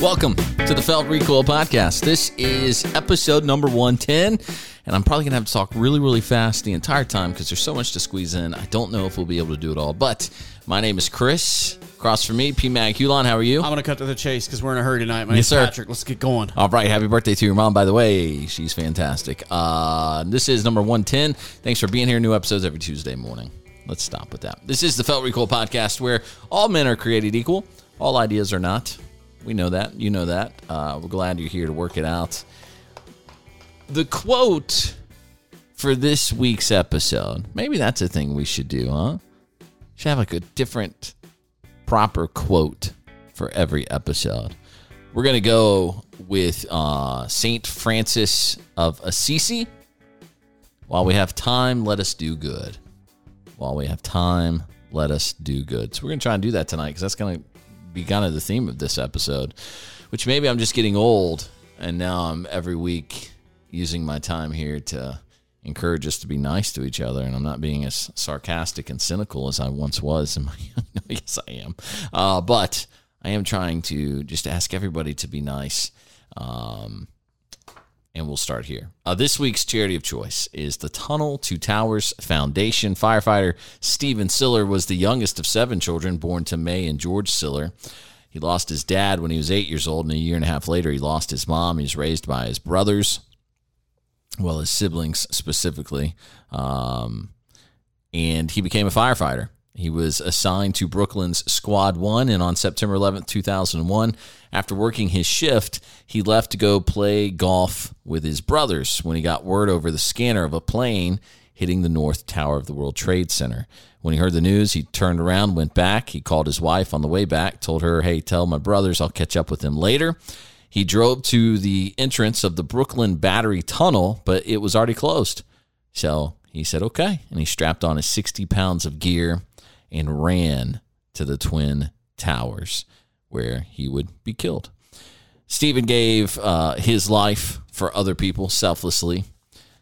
Welcome to the Felt Recoil Podcast. This is episode number 110, and I'm probably going to have to talk really fast the entire time because there's so much to squeeze in. I don't know if we'll be able to do it all, but my name is Chris. Across from me, P-Mag Hulon, how are you? I'm going to cut to the chase because we're in a hurry tonight. My name's Patrick. Let's get going. All right. Happy birthday to your mom, by the way. She's fantastic. This is number 110. Thanks for being here. New episodes every Tuesday morning. Let's stop with that. This is the Felt Recoil Podcast where all men are created equal. All ideas are not. We know that. You know that. We're glad you're here to work it out. The quote for this week's episode, maybe that's a thing we should do, huh? Should have like a different proper quote for every episode. We're going to go with Saint Francis of Assisi. While we have time, let us do good. While we have time, let us do good. So we're going to try and do that tonight because that's going to be kind of the theme of this episode, which maybe I'm just getting old and now I'm every week using my time here to encourage us to be nice to each other, and I'm not being as sarcastic and cynical as I once was in my yes I am, but I am trying to just ask everybody to be nice, and we'll start here. This week's charity of choice is the Tunnel to Towers Foundation. Firefighter Stephen Siller was the youngest of seven children born to May and George Siller. He lost his dad when he was 8 years old, and a year and a half later, he lost his mom. He was raised by his brothers, well, his siblings specifically, and he became a firefighter. He was assigned to Brooklyn's Squad 1, and on September 11th, 2001, after working his shift, he left to go play golf with his brothers when he got word over the scanner of a plane hitting the North Tower of the World Trade Center. When he heard the news, he turned around, went back. He called his wife on the way back, told her, "Hey, tell my brothers I'll catch up with them later." He drove to the entrance of the Brooklyn Battery Tunnel, but it was already closed. So he said, okay, and he strapped on his 60 pounds of gear and ran to the Twin Towers where he would be killed. Stephen gave his life for other people selflessly.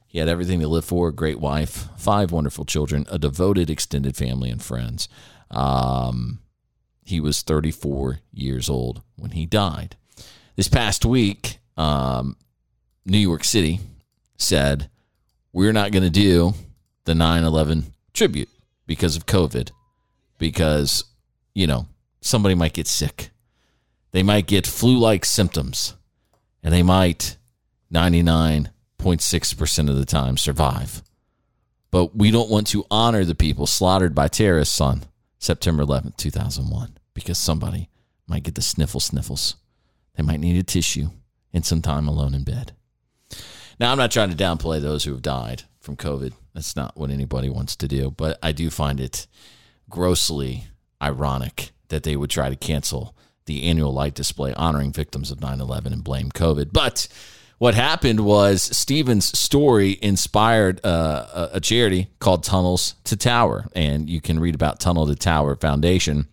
He had everything to live for, a great wife, five wonderful children, a devoted extended family and friends. He was 34 years old when he died. This past week, New York City said, we're not going to do the 9/11 tribute because of COVID, because, you know, somebody might get sick. They might get flu-like symptoms, and they might 99.6% of the time survive. But we don't want to honor the people slaughtered by terrorists on September 11th, 2001, because somebody might get the sniffles. They might need a tissue and some time alone in bed. Now, I'm not trying to downplay those who have died from COVID. That's not what anybody wants to do. But I do find it grossly ironic that they would try to cancel the annual light display honoring victims of 9/11 and blame COVID. But what happened was Stephen's story inspired a charity called Tunnels to Tower. And you can read about Tunnel to Tower Foundation.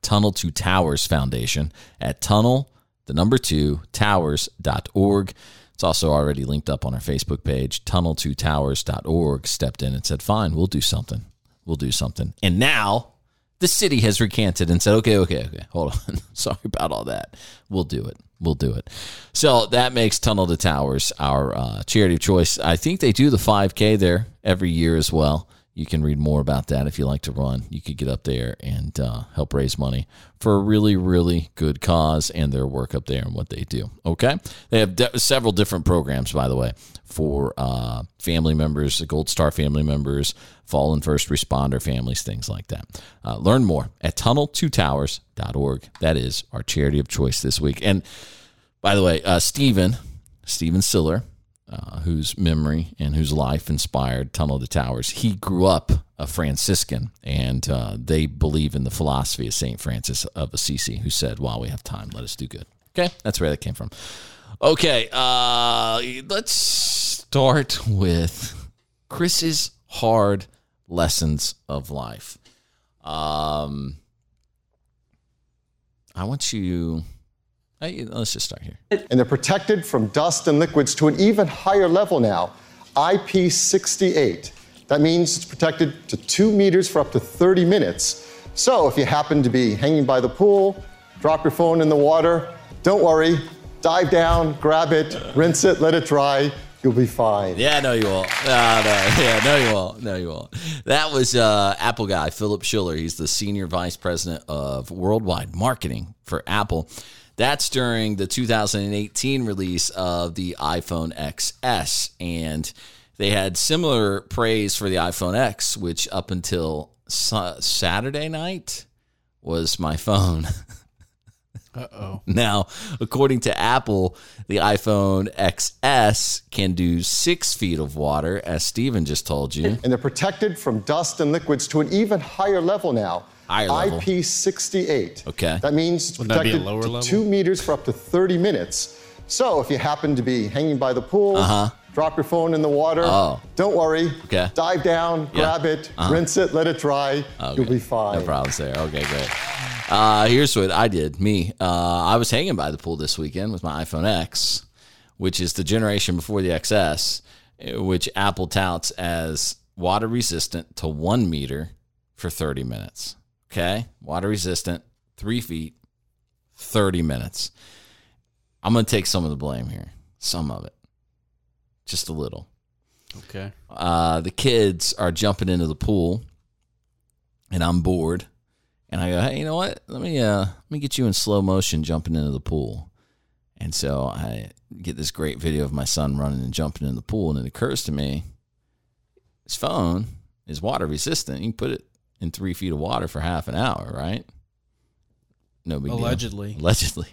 Tunnel to Towers Foundation at tunnel2towers.org. It's also already linked up on our Facebook page. Tunnel2towers.org stepped in and said, fine, we'll do something. We'll do something. And now the city has recanted and said, okay, hold on. Sorry about all that. We'll do it. So that makes Tunnel to Towers our charity of choice. I think they do the 5K there every year as well. You can read more about that if you like to run. You could get up there and help raise money for a really good cause and their work up there and what they do, okay? They have several different programs, by the way, for family members, the Gold Star family members, fallen first responder families, things like that. Learn more at tunnel2towers.org. That is our charity of choice this week. And, by the way, Stephen Siller, whose memory and whose life inspired Tunnel to Towers. He grew up a Franciscan, and they believe in the philosophy of St. Francis of Assisi, who said, while we have time, let us do good. Okay, that's where that came from. Okay, let's start with Chris's hard lessons of life. I want you... Let's just start here. And they're protected from dust and liquids to an even higher level now, IP68. That means it's protected to 2 meters for up to 30 minutes. So if you happen to be hanging by the pool, drop your phone in the water, don't worry, dive down, grab it, rinse it, let it dry. You'll be fine. Yeah, no, you won't. No, you won't. That was Apple guy, Philip Schiller. He's the senior vice president of worldwide marketing for Apple. That's during the 2018 release of the iPhone XS. And they had similar praise for the iPhone X, which up until Saturday night was my phone. Uh-oh. Now, according to Apple, the iPhone XS can do 6 feet of water, as Steven just told you. And they're protected from dust and liquids to an even higher level now. Higher level. IP68. Okay. That means it's protected to level? 2 meters for up to 30 minutes. So if you happen to be hanging by the pool, drop your phone in the water, don't worry. Okay. Dive down, grab it, rinse it, let it dry. Okay. You'll be fine. No problems there. Okay, great. Here's what I did. I was hanging by the pool this weekend with my iPhone X, which is the generation before the XS, which Apple touts as water resistant to 1 meter for 30 minutes. Okay. Water resistant, 3 feet, 30 minutes. I'm going to take some of the blame here. Some of it. Just a little. Okay. The kids are jumping into the pool and I'm bored. And I go, hey, you know what? Let me get you in slow motion jumping into the pool. And so I get this great video of my son running and jumping in the pool. And it occurs to me, his phone is water resistant. You can put it in 3 feet of water for half an hour, right? No big deal. Allegedly. Allegedly.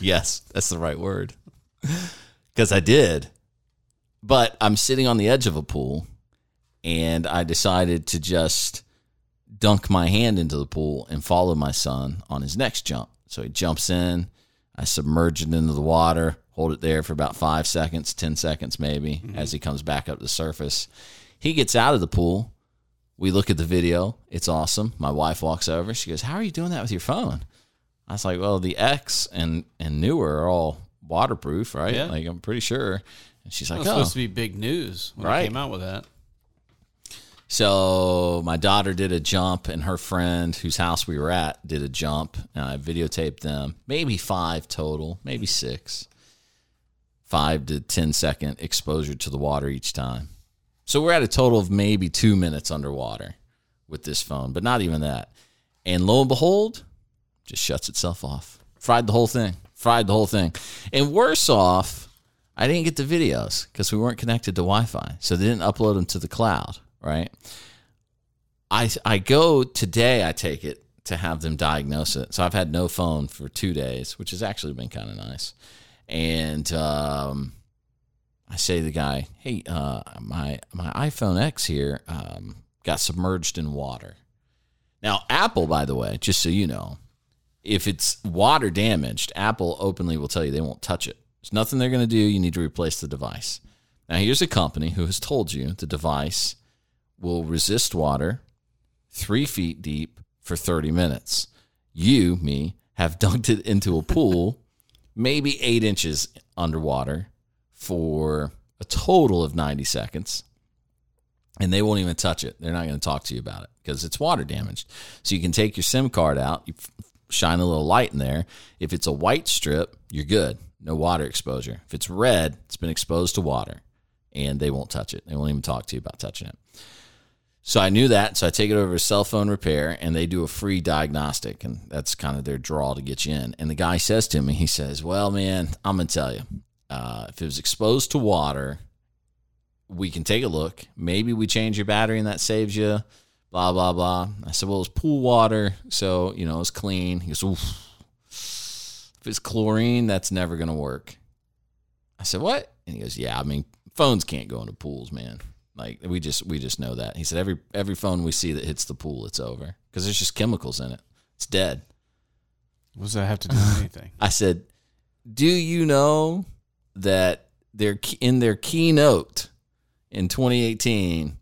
Yes, that's the right word. Because I did. But I'm sitting on the edge of a pool, and I decided to just dunk my hand into the pool and follow my son on his next jump. So he jumps in, I submerge it into the water, hold it there for about 5 seconds, 10 seconds maybe, as he comes back up to the surface. He gets out of the pool. We look at the video. It's awesome. My wife walks over. She goes, how are you doing that with your phone? I was like, well, the X and newer are all waterproof, right? Yeah. Like, I'm pretty sure. And she's like, supposed to be big news when they came out with that. So my daughter did a jump, and her friend whose house we were at did a jump, and I videotaped them. Maybe 5 total, maybe 6. 5 to 10 second exposure to the water each time. So we're at a total of maybe 2 minutes underwater with this phone, but not even that. And lo and behold, just shuts itself off. Fried the whole thing. And worse off, I didn't get the videos because we weren't connected to Wi-Fi, so they didn't upload them to the cloud. Right. I go today, I take it to have them diagnose it. So I've had no phone for 2 days, which has actually been kind of nice. And I say to the guy, hey, my iPhone X here got submerged in water. Now, Apple, by the way, just so you know, if it's water damaged, Apple openly will tell you they won't touch it. There's nothing they're going to do. You need to replace the device. Now, here's a company who has told you the device will resist water 3 feet deep for 30 minutes. You, me, have dunked it into a pool, maybe 8 inches underwater for a total of 90 seconds, and they won't even touch it. They're not going to talk to you about it because it's water damaged. So you can take your SIM card out, you shine a little light in there. If it's a white strip, you're good. No water exposure. If it's red, it's been exposed to water, and they won't touch it. They won't even talk to you about touching it. So I knew that, so I take it over to cell phone repair, and they do a free diagnostic, and that's kind of their draw to get you in. And the guy says to me, he says, well, man, I'm going to tell you, if it was exposed to water, we can take a look. Maybe we change your battery, and that saves you, blah, blah, blah. I said, well, it was pool water, so, you know, it was clean. He goes, oof. If it's chlorine, that's never going to work. I said, what? And he goes, yeah, I mean, phones can't go into pools, man. Like, we just know that. He said, every phone we see that hits the pool, it's over. Because there's just chemicals in it. It's dead. What does that have to do with anything? I said, do you know that in their keynote in 2018,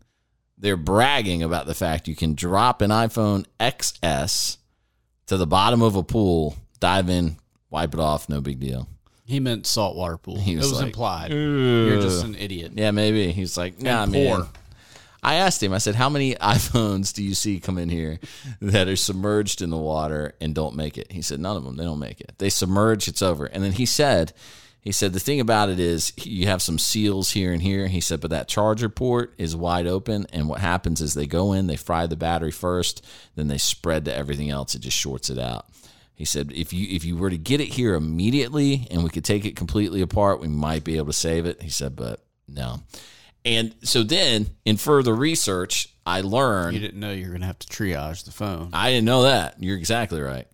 they're bragging about the fact you can drop an iPhone XS to the bottom of a pool, dive in, wipe it off, no big deal. He meant saltwater pool. It was like, implied. Ugh. You're just an idiot. Yeah, maybe. He's like, nah, man. I asked him, I said, how many iPhones do you see come in here that are submerged in the water and don't make it? He said, none of them. They don't make it. They submerge. It's over. And then he said, the thing about it is you have some seals here and here. He said, but that charger port is wide open. And what happens is they go in, they fry the battery first, then they spread to everything else. It just shorts it out. He said, if you were to get it here immediately and we could take it completely apart, we might be able to save it. He said, but no. And so then in further research, I learned. You didn't know you were going to have to triage the phone. I didn't know that. You're exactly right.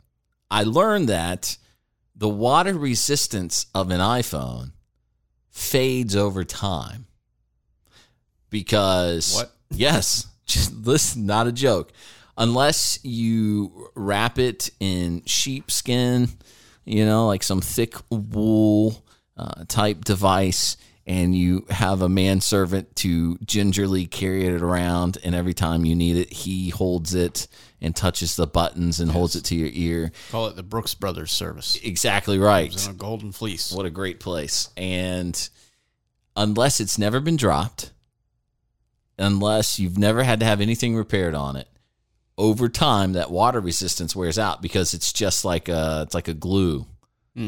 I learned that the water resistance of an iPhone fades over time because. What? Yes. Just listen, not a joke. Unless you wrap it in sheepskin, like some thick wool type device, and you have a manservant to gingerly carry it around, and every time you need it, he holds it and touches the buttons and holds it to your ear. Call it the Brooks Brothers service. Exactly right. It was on a golden fleece. What a great place. And unless it's never been dropped, unless you've never had to have anything repaired on it, over time, that water resistance wears out because it's just like a glue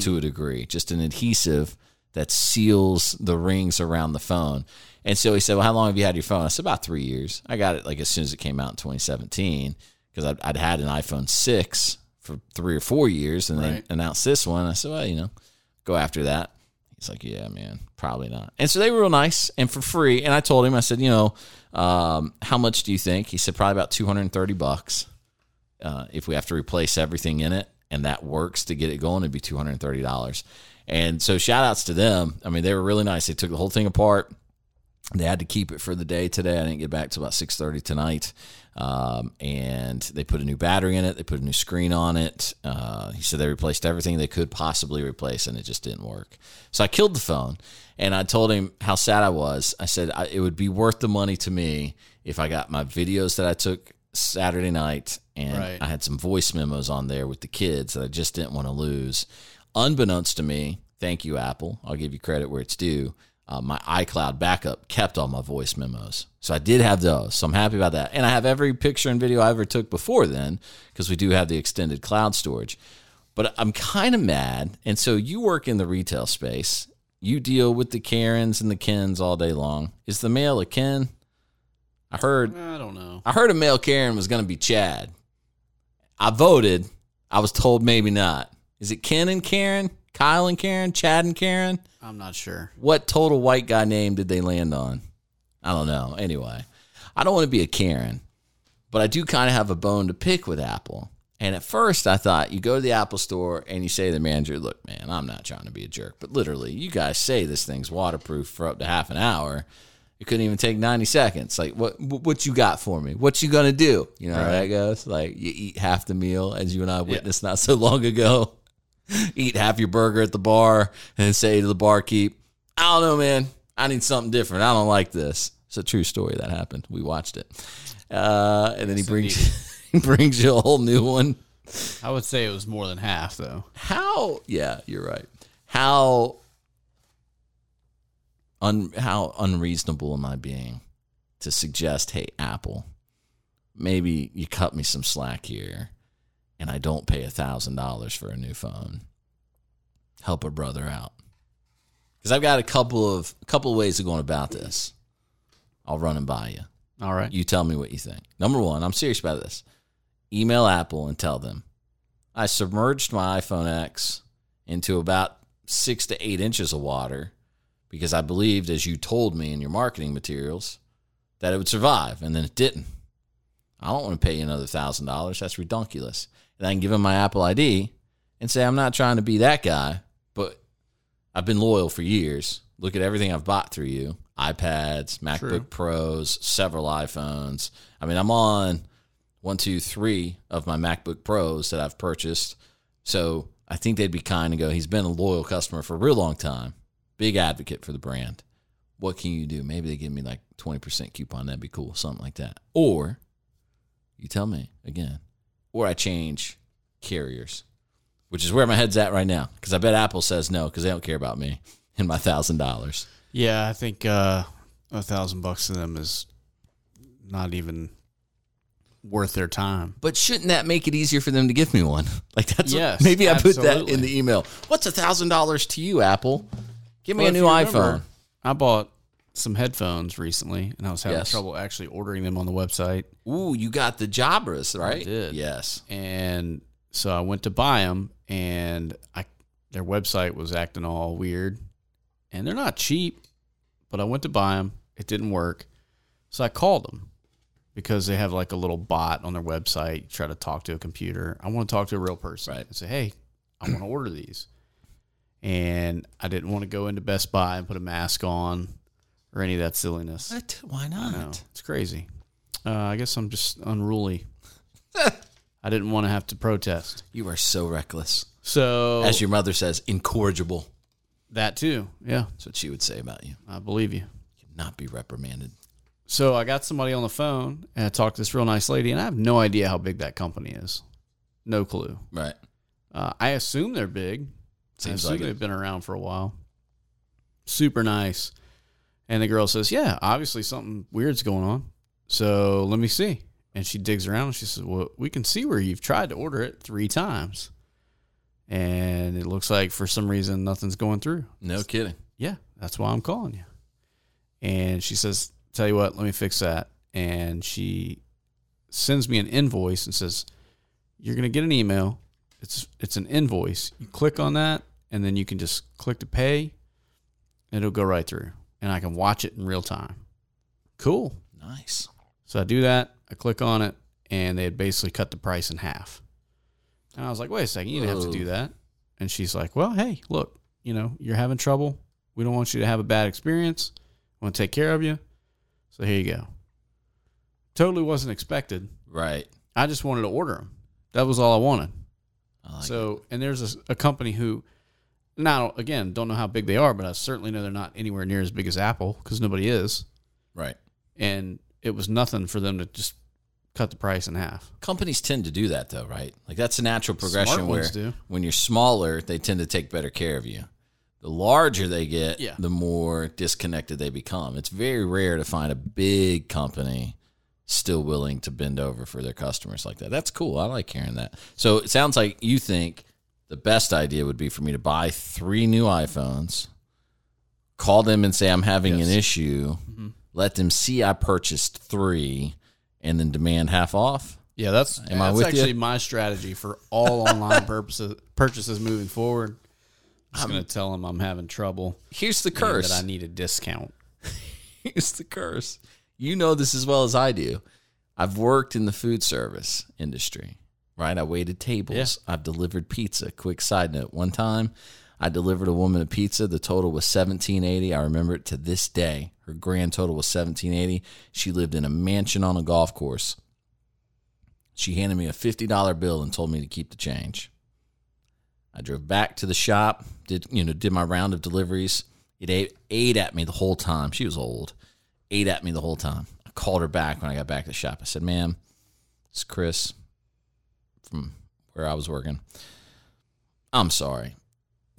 to a degree, just an adhesive that seals the rings around the phone. And so he said, well, how long have you had your phone? I said, about 3 years. I got it as soon as it came out in 2017 because I'd had an iPhone 6 for 3 or 4 years, and they announced this one. I said, well, go after that. He's like, yeah, man, probably not. And so they were real nice and for free. And I told him, I said, how much do you think? He said, probably about $230 if we have to replace everything in it. And that works to get it going. It'd be $230. And so shout outs to them. I mean, they were really nice. They took the whole thing apart. They had to keep it for the day today. I didn't get back to about 6:30 tonight. And they put a new battery in it. They put a new screen on it. He said they replaced everything they could possibly replace, and it just didn't work. So I killed the phone, and I told him how sad I was. I said it would be worth the money to me if I got my videos that I took Saturday night, and I had some voice memos on there with the kids that I just didn't want to lose. Unbeknownst to me, thank you, Apple. I'll give you credit where it's due. My iCloud backup kept all my voice memos. So I did have those. So I'm happy about that. And I have every picture and video I ever took before then because we do have the extended cloud storage. But I'm kind of mad. And so you work in the retail space. You deal with the Karens and the Kens all day long. Is the male a Ken? I heard. I don't know. I heard a male Karen was going to be Chad. I voted. I was told maybe not. Is it Ken and Karen? Kyle and Karen, Chad and Karen? I'm not sure. What total white guy name did they land on? I don't know. Anyway, I don't want to be a Karen, but I do kind of have a bone to pick with Apple. And at first I thought you go to the Apple store and you say to the manager, look, man, I'm not trying to be a jerk, but literally you guys say this thing's waterproof for up to half an hour. It couldn't even take 90 seconds. Like, what you got for me? What you going to do? You know how that goes? Like, you eat half the meal, as you and I witnessed not so long ago. Eat half your burger at the bar and say to the barkeep, I don't know, man. I need something different. I don't like this. It's a true story that happened. We watched it. And then he brings you a whole new one. I would say it was more than half, though. Yeah, you're right. How unreasonable am I being to suggest, hey, Apple, maybe you cut me some slack here. And I don't pay $1,000 for a new phone. Help a brother out. Because I've got a couple of ways of going about this. I'll run them by you. All right. You tell me what you think. Number one, I'm serious about this. Email Apple and tell them, I submerged my iPhone X into about 6 to 8 inches of water because I believed, as you told me in your marketing materials, that it would survive, and then it didn't. I don't want to pay you another $1,000. That's redonkulous. And I can give him my Apple ID and say, I'm not trying to be that guy, but I've been loyal for years. Look at everything I've bought through you. iPads, MacBook Pros, several iPhones. I mean, I'm on 1, 2, 3 of my MacBook Pros that I've purchased. So I think they'd be kind and go, he's been a loyal customer for a real long time. Big advocate for the brand. What can you do? Maybe they give me like 20% coupon. That'd be cool. Something like that. Or you tell me again, or I change carriers, which is where my head's at right now. Because I bet Apple says no because they don't care about me and my $1,000. Yeah, I think $1,000 to them is not even worth their time. But shouldn't that make it easier for them to give me one? Like that's yes, maybe absolutely. I put that in the email. What's $1,000 to you, Apple? Give me a new iPhone. Remember, I bought some headphones recently, and I was having trouble actually ordering them on the website. Ooh, you got the Jabras, right? I did. Yes. And so I went to buy them, and their website was acting all weird. And they're not cheap, but I went to buy them. It didn't work. So I called them because they have like a little bot on their website. You try to talk to a computer. I want to talk to a real person. Right. And say, hey, I want to order these. And I didn't want to go into Best Buy and put a mask on or any of that silliness. What? Why not? It's crazy. I guess I'm just unruly. I didn't want to have to protest. You are so reckless. So, as your mother says, incorrigible. That too, yeah. That's what she would say about you. I believe you. You cannot be reprimanded. So I got somebody on the phone, and I talked to this real nice lady, and I have no idea how big that company is. No clue. Right. I assume they're big. Seems like they've been around for a while. Super nice. And the girl says, yeah, obviously something weird's going on. So let me see. And she digs around and she says, well, we can see where you've tried to order it 3 times. And it looks like for some reason nothing's going through. No kidding. Yeah, that's why I'm calling you. And she says, tell you what, let me fix that. And she sends me an invoice and says, you're going to get an email. It's an invoice. You click on that, and then you can just click to pay, and it'll go right through. And I can watch it in real time. Cool. Nice. So I do that. I click on it, and they had basically cut the price in half. And I was like, wait a second, you didn't have to do that. And she's like, well, hey, look, you know, you're having trouble. We don't want you to have a bad experience. I want to take care of you. So here you go. Totally wasn't expected. Right. I just wanted to order them. That was all I wanted. And there's a company who, now, again, don't know how big they are, but I certainly know they're not anywhere near as big as Apple because nobody is. Right. And it was nothing for them to just cut the price in half. Companies tend to do that, though, right? Like, that's a natural progression where when you're smaller, they tend to take better care of you. The larger they get, the more disconnected they become. It's very rare to find a big company still willing to bend over for their customers like that. That's cool. I like hearing that. So it sounds like you think the best idea would be for me to buy 3 new iPhones, call them and say I'm having an issue, let them see I purchased 3, and then demand half off. Yeah, that's actually my strategy for all online purchases moving forward. I'm just going to tell them I'm having trouble. Here's the curse. That I need a discount. Here's the curse. You know this as well as I do. I've worked in the food service industry, right? I waited tables. Yeah. I've delivered pizza. Quick side note. One time, I delivered a woman a pizza. The total was $17.80. I remember it to this day. Her grand total was $17.80. She lived in a mansion on a golf course. She handed me a $50 bill and told me to keep the change. I drove back to the shop, did my round of deliveries. It ate at me the whole time. She was old. Ate at me the whole time. I called her back when I got back to the shop. I said, ma'am, it's Chris from where I was working. I'm sorry.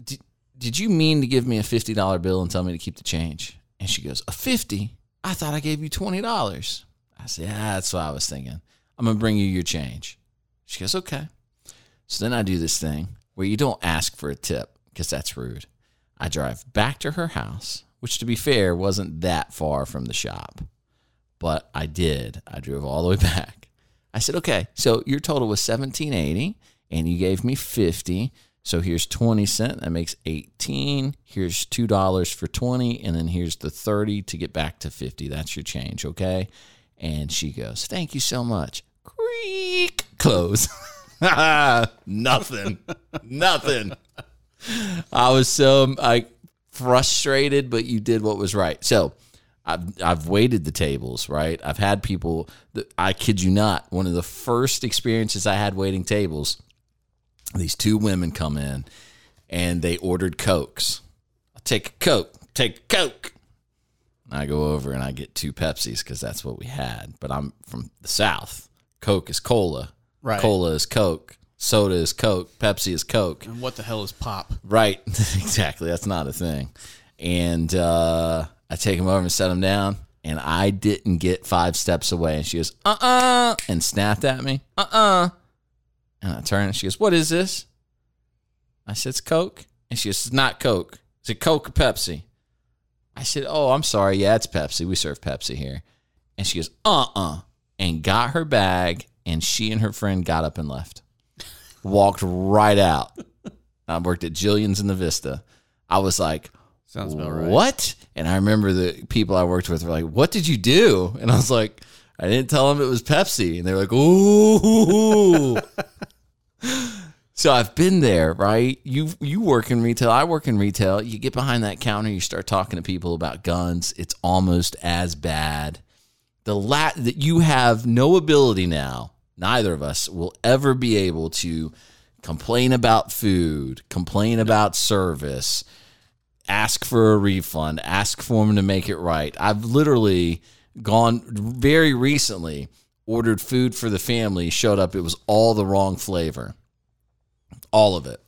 Did you mean to give me a $50 bill and tell me to keep the change? And she goes, a 50? I thought I gave you $20. I said, yeah, that's what I was thinking. I'm going to bring you your change. She goes, okay. So then I do this thing where you don't ask for a tip because that's rude. I drive back to her house, which to be fair, wasn't that far from the shop. But I did. I drove all the way back. I said, okay, so your total was $17.80 and you gave me $50. So here's 20 cents. That makes 18. Here's $2 for 20. And then here's the 30 to get back to 50. That's your change, okay? And she goes, thank you so much. Creak. Close. Nothing. I was so frustrated, but you did what was right. So I've waited the tables, right? I've had people, I kid you not, one of the first experiences I had waiting tables, these 2 women come in, and they ordered Cokes. I'll take a Coke. Take a Coke. And I go over, and I get 2 Pepsis because that's what we had. But I'm from the South. Coke is cola. Right. Cola is Coke. Soda is Coke. Pepsi is Coke. And what the hell is pop? Right. Exactly. That's not a thing. And I take them over and set them down. and I didn't get 5 steps away. And she goes, and snapped at me. And I turned and she goes, what is this? I said, it's Coke. And she goes, it's not Coke. Is it Coke or Pepsi? I said, oh, I'm sorry. Yeah, it's Pepsi. We serve Pepsi here. And she goes, and got her bag. And she and her friend got up and left. Walked right out. I worked at Jillian's in the Vista. I was like, sounds about right. What? And I remember the people I worked with were like, what did you do? And I was like, I didn't tell them it was Pepsi. And they were like, ooh. So I've been there, right? You work in retail. I work in retail. You get behind that counter. You start talking to people about guns. It's almost as bad. That you have no ability now, neither of us will ever be able to complain about food, complain about service, ask for a refund, ask for them to make it right. I've literally gone very recently, ordered food for the family, showed up, it was all the wrong flavor. All of it.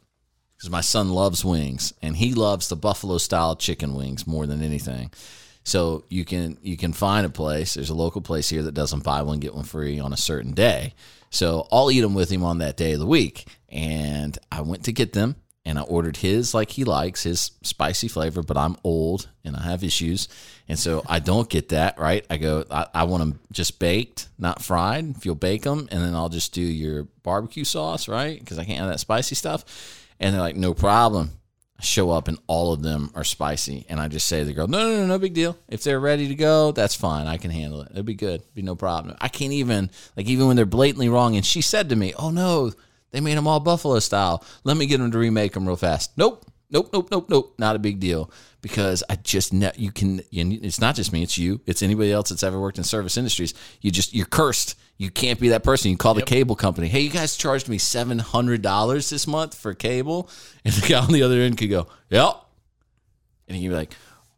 Because my son loves wings, and he loves the buffalo-style chicken wings more than anything. So you can find a place. There's a local place here that doesn't buy one, get one free on a certain day. So I'll eat them with him on that day of the week. And I went to get them, and I ordered his, like he likes, his spicy flavor, but I'm old, and I have issues. And so I don't get that, right? I go, I want them just baked, not fried. If you'll bake them, and then I'll just do your barbecue sauce, right? Because I can't have that spicy stuff. And they're like, no problem. Show up and all of them are spicy, and I just say to the girl, no, no big deal. If they're ready to go, that's fine. I can handle it. It'll be good. It'll be no problem. I can't even when they're blatantly wrong. And she said to me, oh no, they made them all buffalo style. Let me get them to remake them real fast. Nope. Not a big deal, because I just it's not just me. It's you. It's anybody else that's ever worked in service industries. You're cursed. You can't be that person. You call the cable company. Hey, you guys charged me $700 this month for cable. And the guy on the other end could go, yep. And he'd be like,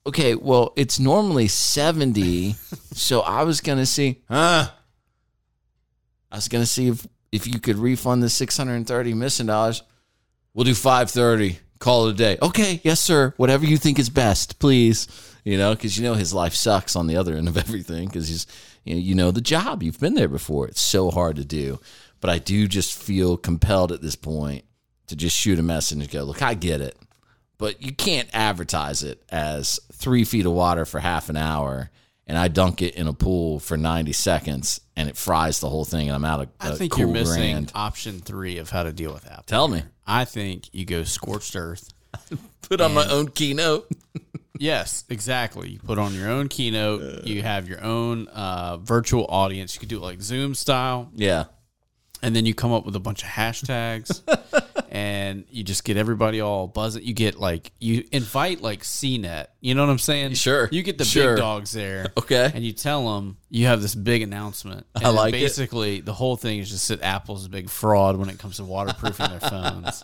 okay, well, it's normally 70. So I was going to see, if you could refund the $630 missing dollars. We'll do $530. Call it a day. Okay, yes, sir. Whatever you think is best, please. Because his life sucks on the other end of everything, because he's, the job. You've been there before. It's so hard to do. But I do just feel compelled at this point to just shoot a message and go, look, I get it. But you can't advertise it as 3 feet of water for half an hour, and I dunk it in a pool for 90 seconds, and it fries the whole thing, and I'm out of I think cool you're missing grand. Option 3 of how to deal with that. Tell me. I think you go scorched earth. Put on my own keynote. Yes, exactly. You put on your own keynote. You have your own virtual audience. You could do it like Zoom style. Yeah. And then you come up with a bunch of hashtags, and you just get everybody all buzzing. You get you invite CNET. You know what I'm saying? Sure. You get the big dogs there. Okay. And you tell them you have this big announcement. And I like basically, the whole thing is just that Apple's a big fraud when it comes to waterproofing their phones.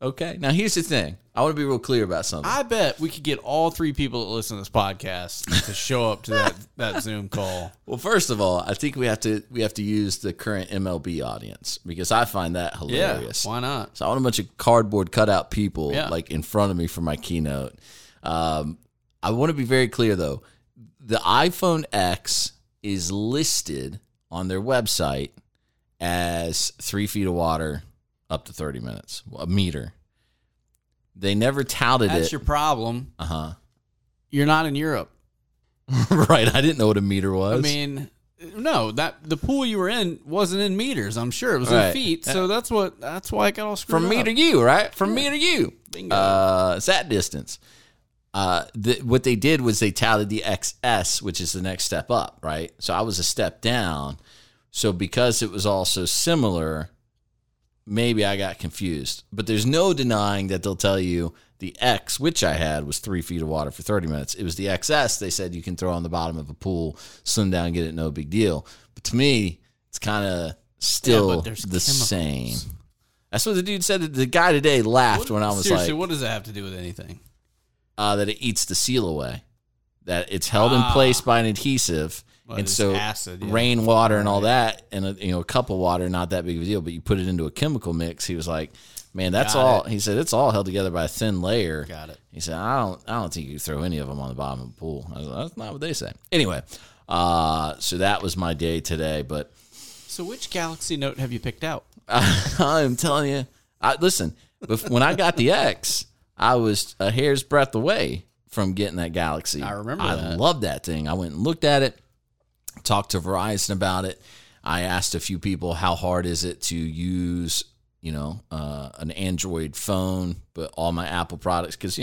Okay. Now, here's the thing. I want to be real clear about something. I bet we could get all 3 people that listen to this podcast to show up to that Zoom call. Well, first of all, I think we have to use the current MLB audience, because I find that hilarious. Yeah, why not? So I want a bunch of cardboard cutout people in front of me for my keynote. I want to be very clear, though. The iPhone X is listed on their website as 3 feet of water, up to 30 minutes, a meter. They never touted it. That's your problem. Uh-huh. You're not in Europe. Right. I didn't know what a meter was. I mean, no, the pool you were in wasn't in meters, I'm sure. It was in feet. So that's why I got all screwed up. From me to you, right? From me to you. Bingo. It's that distance. What they did was they touted the XS, which is the next step up, right? So I was a step down. So because it was all so similar, maybe I got confused, but there's no denying that they'll tell you the X, which I had, was 3 feet of water for 30 minutes. It was the XS. They said you can throw on the bottom of a pool, swim down, get it, no big deal. But to me, it's kind of still the chemicals. Same. That's what the dude said. The guy today laughed when I was seriously, what does that have to do with anything? That it eats the seal away, that it's held in place by an adhesive. Well, and so acid, yeah. Rain, water, and all that, and a cup of water, not that big of a deal, but you put it into a chemical mix. He was like, man, that's got all. It. He said, it's all held together by a thin layer. Got it. He said, I don't think you could throw any of them on the bottom of the pool. I was like, that's not what they say. Anyway, so that was my day today. But so which Galaxy Note have you picked out? I'm telling you, listen, when I got the X, I was a hair's breadth away from getting that Galaxy. I remember that. I loved that thing. I went and looked at it. Talked to Verizon about it. I asked a few people, how hard is it to use, an Android phone, but all my Apple products? Because,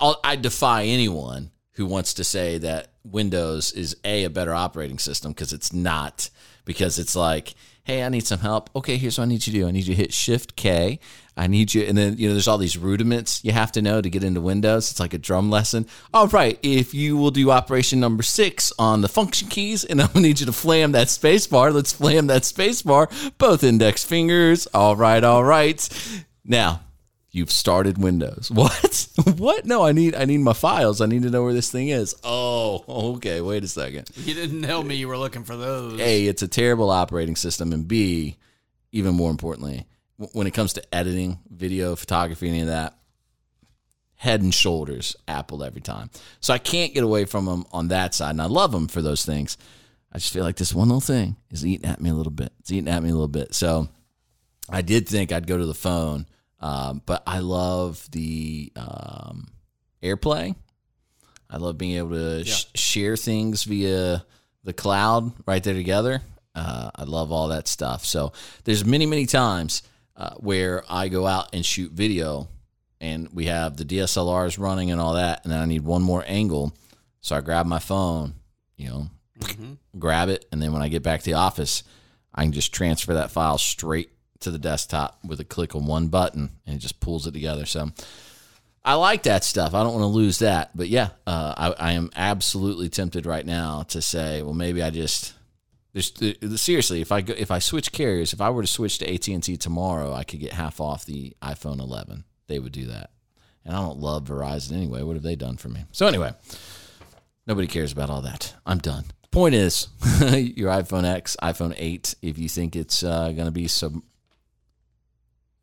I defy anyone who wants to say that Windows is a better operating system, because it's not. Because it's like, hey, I need some help. Okay, here's what I need you to do. I need you to hit Shift K. I need you, and then there's all these rudiments you have to know to get into Windows. It's like a drum lesson. All right, if you will do operation number 6 on the function keys, and I'm gonna need you to flam that space bar. Let's flam that space bar. Both index fingers. All right, all right. Now you've started Windows. What? What? No, I need my files. I need to know where this thing is. Oh, okay. Wait a second. You didn't tell me you were looking for those. A, it's a terrible operating system, and B, even more importantly, when it comes to editing, video, photography, any of that, head and shoulders Apple every time. So I can't get away from them on that side, and I love them for those things. I just feel like this one little thing is eating at me a little bit. It's eating at me a little bit. So I did think I'd go to the phone. But I love the AirPlay. I love being able to share things via the cloud right there together. I love all that stuff. So there's many, many times where I go out and shoot video, and we have the DSLRs running and all that, and then I need one more angle. So I grab my phone, grab it, and then when I get back to the office, I can just transfer that file straight to the desktop with a click on one button, and it just pulls it together. So I like that stuff. I don't want to lose that. But I am absolutely tempted right now to say, well, maybe I just seriously, if I switch carriers, if I were to switch to AT&T tomorrow, I could get half off the iPhone 11. They would do that, and I don't love Verizon anyway. What have they done for me? So anyway, nobody cares about all that. I'm done. Point is, your iPhone X, iPhone 8. If you think it's going to be some.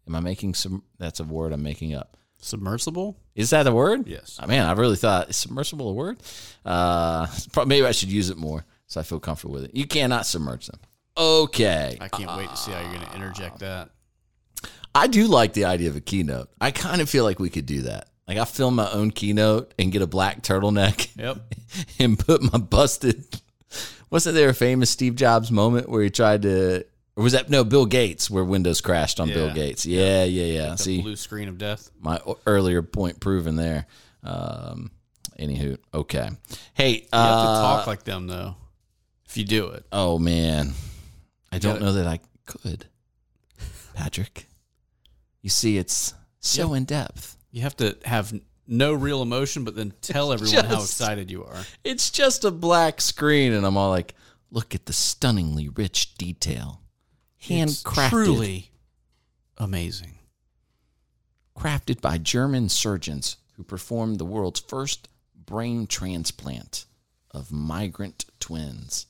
Am I making some? That's a word I'm making up. Submersible? Is that a word? Yes. Oh, man, I really thought, is submersible a word? Maybe I should use it more so I feel comfortable with it. You cannot submerge them. Okay. I can't wait to see how you're going to interject that. I do like the idea of a keynote. I kind of feel like we could do that. Like, I film my own keynote and get a black turtleneck. Yep. And put my busted. Wasn't there a famous Steve Jobs moment where he tried to? Or was that, no, Bill Gates, where Windows crashed on Bill Gates. Yeah. Like the blue screen of death. My earlier point proven there. Anywho, okay. Hey. You have to talk like them, though, if you do it. Oh, man. I don't know that I could. Patrick, you see, it's so in-depth. You have to have no real emotion, but then tell everyone how excited you are. It's just a black screen, and I'm all like, look at the stunningly rich detail. Handcrafted. It's truly amazing. Crafted by German surgeons who performed the world's first brain transplant of migrant twins.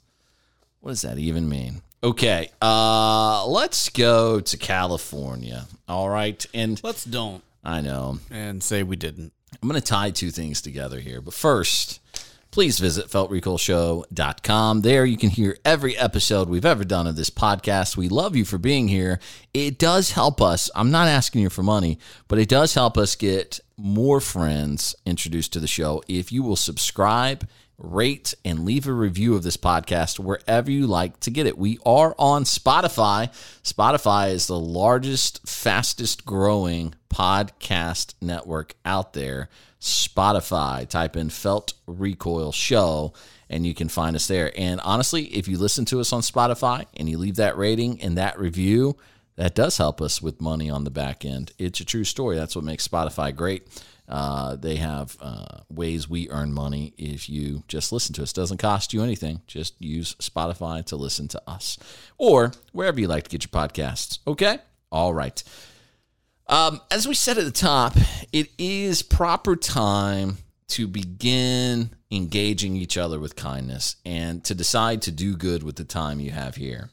What does that even mean? Okay, let's go to California. All right, and let's don't. I know. And say we didn't. I'm going to tie two things together here, but first, please visit FeltRecoilShow.com. There you can hear every episode we've ever done of this podcast. We love you for being here. It does help us. I'm not asking you for money, but it does help us get more friends introduced to the show. If you will subscribe, rate, and leave a review of this podcast wherever you like to get it. We are on Spotify. Spotify is the largest, fastest growing podcast network out there. Spotify, type in Felt Recoil Show, and you can find us there. And honestly, if you listen to us on Spotify and you leave that rating and that review, that does help us with money on the back end. It's a true story. That's what makes Spotify great. They have ways we earn money if you just listen to us. It doesn't cost you anything. Just use Spotify to listen to us, or wherever you like to get your podcasts. Okay? All right. As we said at the top, it is proper time to begin engaging each other with kindness, and to decide to do good with the time you have here.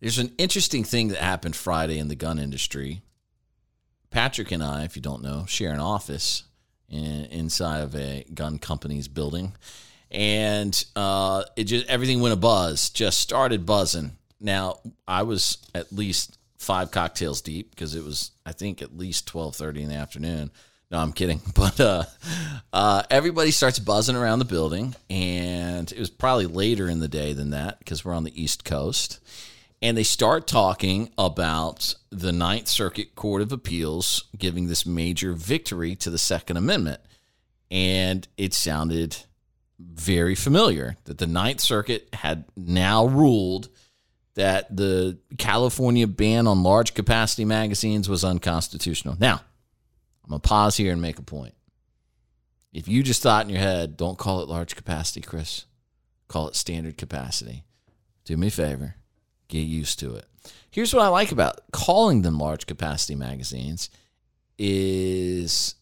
There's an interesting thing that happened Friday in the gun industry. Patrick and I, if you don't know, share an office inside of a gun company's building. And it just everything went a buzz, just started buzzing. Now, I was at least 5 cocktails deep because it was, I think, at least 12:30 in the afternoon. No, I'm kidding. But everybody starts buzzing around the building, and it was probably later in the day than that because we're on the East Coast. And they start talking about the Ninth Circuit Court of Appeals giving this major victory to the Second Amendment. And it sounded very familiar that the Ninth Circuit had now ruled that the California ban on large capacity magazines was unconstitutional. Now, I'm going to pause here and make a point. If you just thought in your head, don't call it large capacity, Chris. Call it standard capacity. Do me a favor. Get used to it. Here's what I like about calling them large capacity magazines is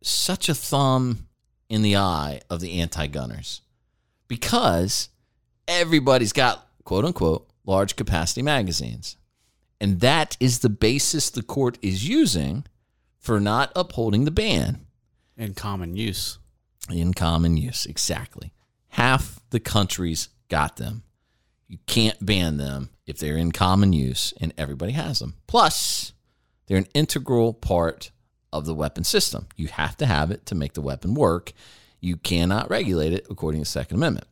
such a thumb in the eye of the anti-gunners, because everybody's got, quote unquote, large capacity magazines. And that is the basis the court is using for not upholding the ban. In common use. In common use, exactly. Half the country's got them. You can't ban them if they're in common use and everybody has them. Plus, they're an integral part of the weapon system. You have to have it to make the weapon work. You cannot regulate it according to the Second Amendment.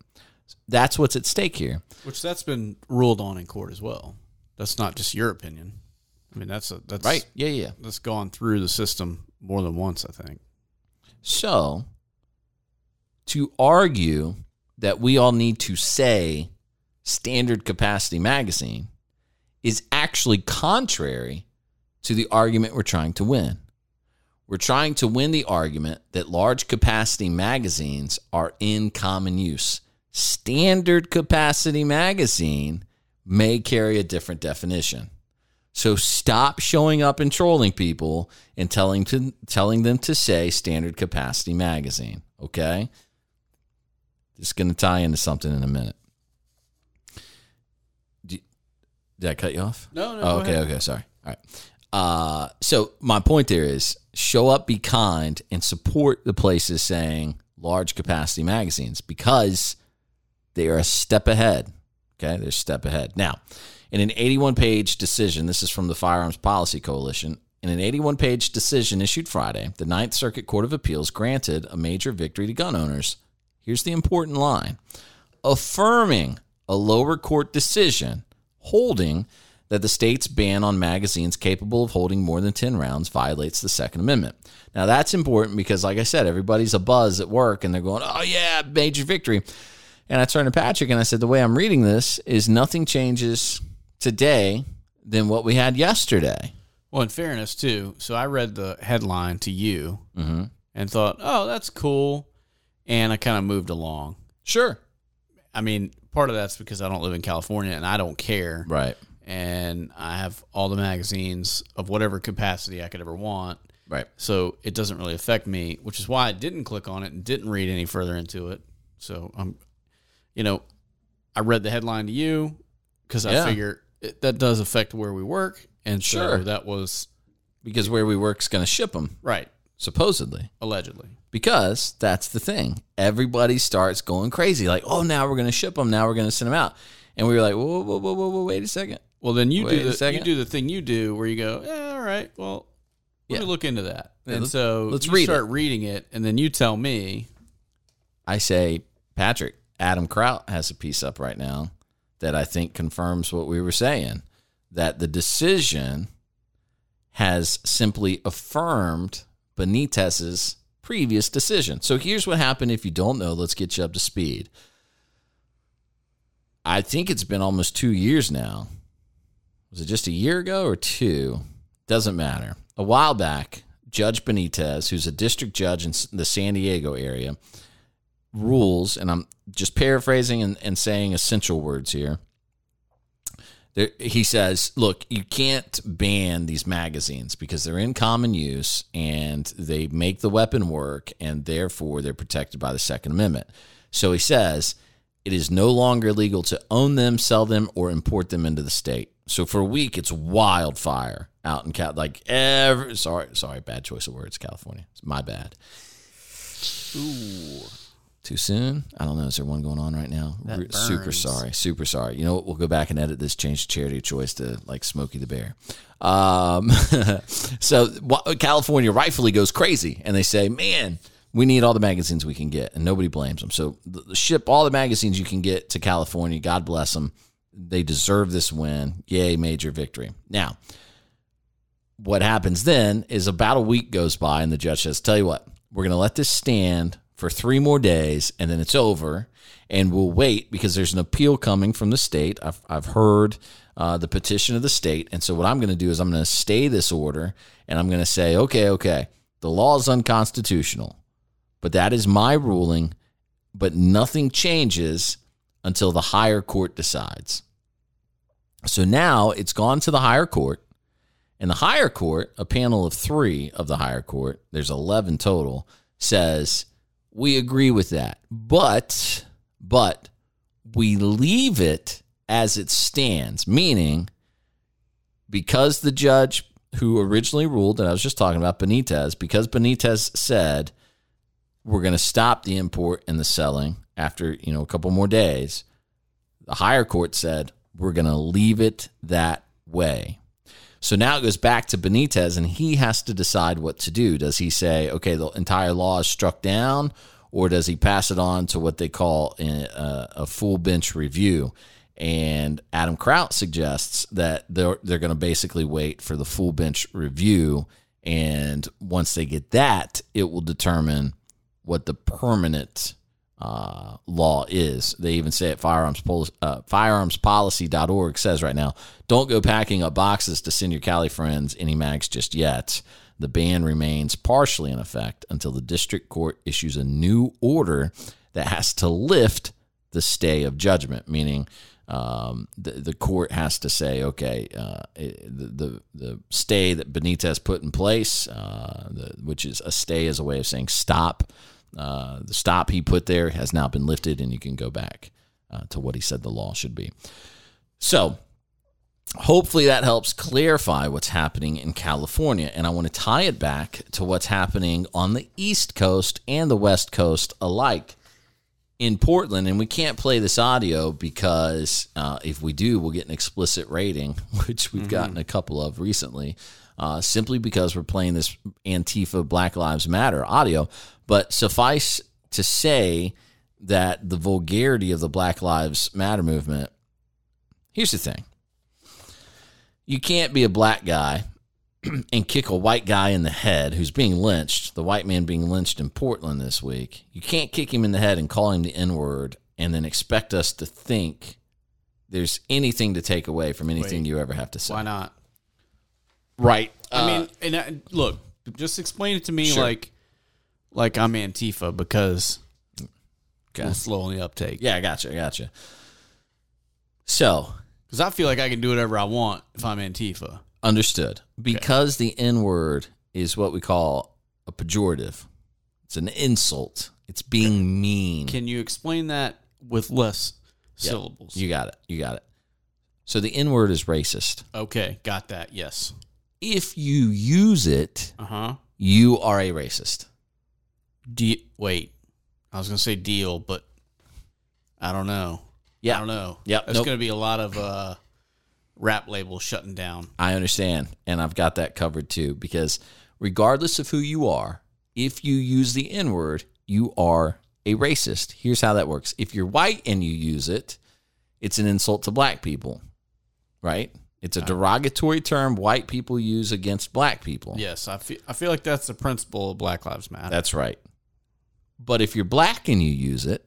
That's what's at stake here. Which that's been ruled on in court as well. That's not just your opinion. I mean, that's right. Yeah. That's gone through the system more than once, I think. So, to argue that we all need to say standard capacity magazine is actually contrary to the argument we're trying to win. We're trying to win the argument that large capacity magazines are in common use. Standard capacity magazine may carry a different definition. So stop showing up and trolling people and telling them to say standard capacity magazine, okay? Just going to tie into something in a minute. Did I cut you off? No. Oh, okay, sorry. All right. So my point there is show up, be kind, and support the places saying large capacity magazines because they are a step ahead. Okay, they're a step ahead. Now, in an 81-page decision, this is from the Firearms Policy Coalition, in an 81-page decision issued Friday, the Ninth Circuit Court of Appeals granted a major victory to gun owners. Here's the important line. Affirming a lower court decision holding that the state's ban on magazines capable of holding more than 10 rounds violates the Second Amendment. Now, that's important because, like I said, everybody's abuzz at work, and they're going, oh, yeah, major victory. And I turned to Patrick, and I said, the way I'm reading this is nothing changes today than what we had yesterday. Well, in fairness, too, so I read the headline to you and thought, oh, that's cool, and I kind of moved along. Sure. I mean, part of that's because I don't live in California and I don't care. Right. And I have all the magazines of whatever capacity I could ever want. Right. So it doesn't really affect me, which is why I didn't click on it and didn't read any further into it. So I read the headline to you because I figure that does affect where we work. And sure, so that was because where we work's going to ship them. Right. Supposedly. Allegedly. Because that's the thing. Everybody starts going crazy. Like, oh, now we're going to ship them. Now we're going to send them out. And we were like, whoa, wait a second. Well, then you do the thing you do where you go, all right, well, let me look into that. Yeah, and so you start reading it, and then you tell me. I say, Patrick, Adam Kraut has a piece up right now that I think confirms what we were saying, that the decision has simply affirmed Benitez's previous decision. So here's what happened. If you don't know, let's get you up to speed. I think it's been almost 2 years now. Was it just a year ago or two? Doesn't matter. A while back, Judge Benitez, who's a district judge in the San Diego area, rules, and I'm just paraphrasing and saying essential words here, There, he says, look, you can't ban these magazines because they're in common use and they make the weapon work, and therefore they're protected by the Second Amendment. So he says it is no longer legal to own them, sell them, or import them into the state. So for a week, it's wildfire out in Sorry, bad choice of words, California. It's my bad. Ooh. Too soon? I don't know. Is there one going on right now? Super sorry. You know what? We'll go back and edit this, change the charity of choice to like Smokey the Bear. So California rightfully goes crazy, and they say, man, we need all the magazines we can get, and nobody blames them. So ship all the magazines you can get to California. God bless them. They deserve this win. Yay, major victory. Now, what happens then is about a week goes by, and the judge says, tell you what, we're going to let this stand for 3 more days, and then it's over, and we'll wait because there's an appeal coming from the state. I've heard the petition of the state, and so what I'm going to do is I'm going to stay this order, and I'm going to say, okay, the law is unconstitutional, but that is my ruling, but nothing changes until the higher court decides. So now it's gone to the higher court, and the higher court, a panel of 3 of the higher court, there's 11 total, says, we agree with that, but we leave it as it stands, meaning because the judge who originally ruled, and I was just talking about Benitez, because Benitez said we're going to stop the import and the selling after, a couple more days, the higher court said we're going to leave it that way. So now it goes back to Benitez, and he has to decide what to do. Does he say, okay, the entire law is struck down, or does he pass it on to what they call a full bench review? And Adam Kraut suggests that they're going to basically wait for the full bench review, and once they get that, it will determine what the permanent law is. They even say at firearmspolicy.org says right now, don't go packing up boxes to send your Cali friends any mags just yet. The ban remains partially in effect until the district court issues a new order that has to lift the stay of judgment, meaning the court has to say, okay, the stay that Benitez put in place, which is a stay as a way of saying stop. The stop he put there has now been lifted, and you can go back to what he said the law should be. So hopefully that helps clarify what's happening in California, and I want to tie it back to what's happening on the East Coast and the West Coast alike in Portland. And we can't play this audio because if we do, we'll get an explicit rating, which we've gotten a couple of recently, simply because we're playing this Antifa Black Lives Matter audio. But suffice to say that the vulgarity of the Black Lives Matter movement, here's the thing. You can't be a black guy and kick a white guy in the head who's being lynched, the white man being lynched in Portland this week. You can't kick him in the head and call him the N-word and then expect us to think there's anything to take away from anything you ever have to say. Why not? Right. Look, just explain it to me like I'm Antifa because it's slow on the uptake. Yeah, gotcha. So, because I feel like I can do whatever I want if I'm Antifa. Understood. Because the N-word is what we call a pejorative. It's an insult. It's being mean. Can you explain that with less syllables? You got it. So the N-word is racist. Okay, got that, yes. If you use it, you are a racist. I was going to say deal, but I don't know. Yeah. I don't know. Yeah. There's going to be a lot of rap labels shutting down. I understand, and I've got that covered too, because regardless of who you are, if you use the N-word, you are a racist. Here's how that works. If you're white and you use it, it's an insult to black people, right? It's a derogatory term white people use against black people. Yes, I feel like that's the principle of Black Lives Matter. That's right. But if you're black and you use it,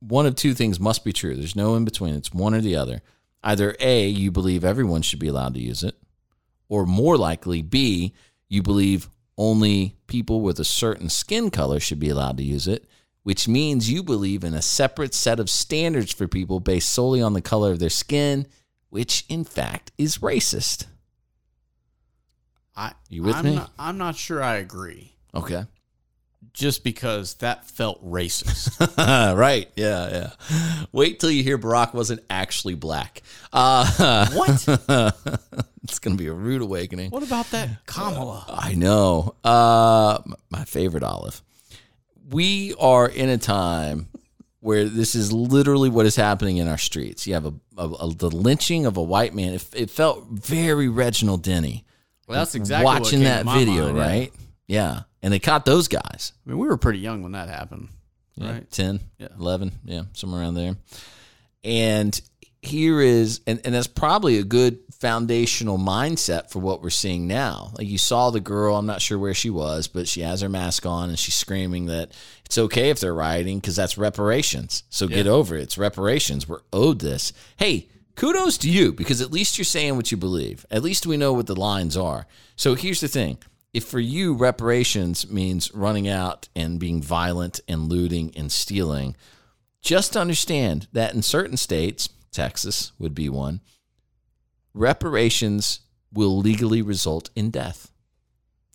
one of two things must be true. There's no in between. It's one or the other. Either A, you believe everyone should be allowed to use it, or more likely B, you believe only people with a certain skin color should be allowed to use it, which means you believe in a separate set of standards for people based solely on the color of their skin, which in fact is racist. You with me? I'm not sure I agree. Okay. Just because that felt racist. Right. Yeah, yeah. Wait till you hear Barack wasn't actually black. What? It's going to be a rude awakening. What about that Kamala? I know. My favorite olive. We are in a time where this is literally what is happening in our streets. You have the lynching of a white man. It felt very Reginald Denny. Well, that's exactly watching what came that video, mind, right? Yeah. And they caught those guys. I mean, we were pretty young when that happened, right? Yeah, 10, yeah. 11, yeah, somewhere around there. And here is, and that's probably a good foundational mindset for what we're seeing now. Like, you saw the girl, I'm not sure where she was, but she has her mask on and she's screaming that it's okay if they're rioting because that's reparations. So get over it. It's reparations. We're owed this. Hey, kudos to you, because at least you're saying what you believe. At least we know what the lines are. So here's the thing. If for you reparations means running out and being violent and looting and stealing, just understand that in certain states, Texas would be one, reparations will legally result in death.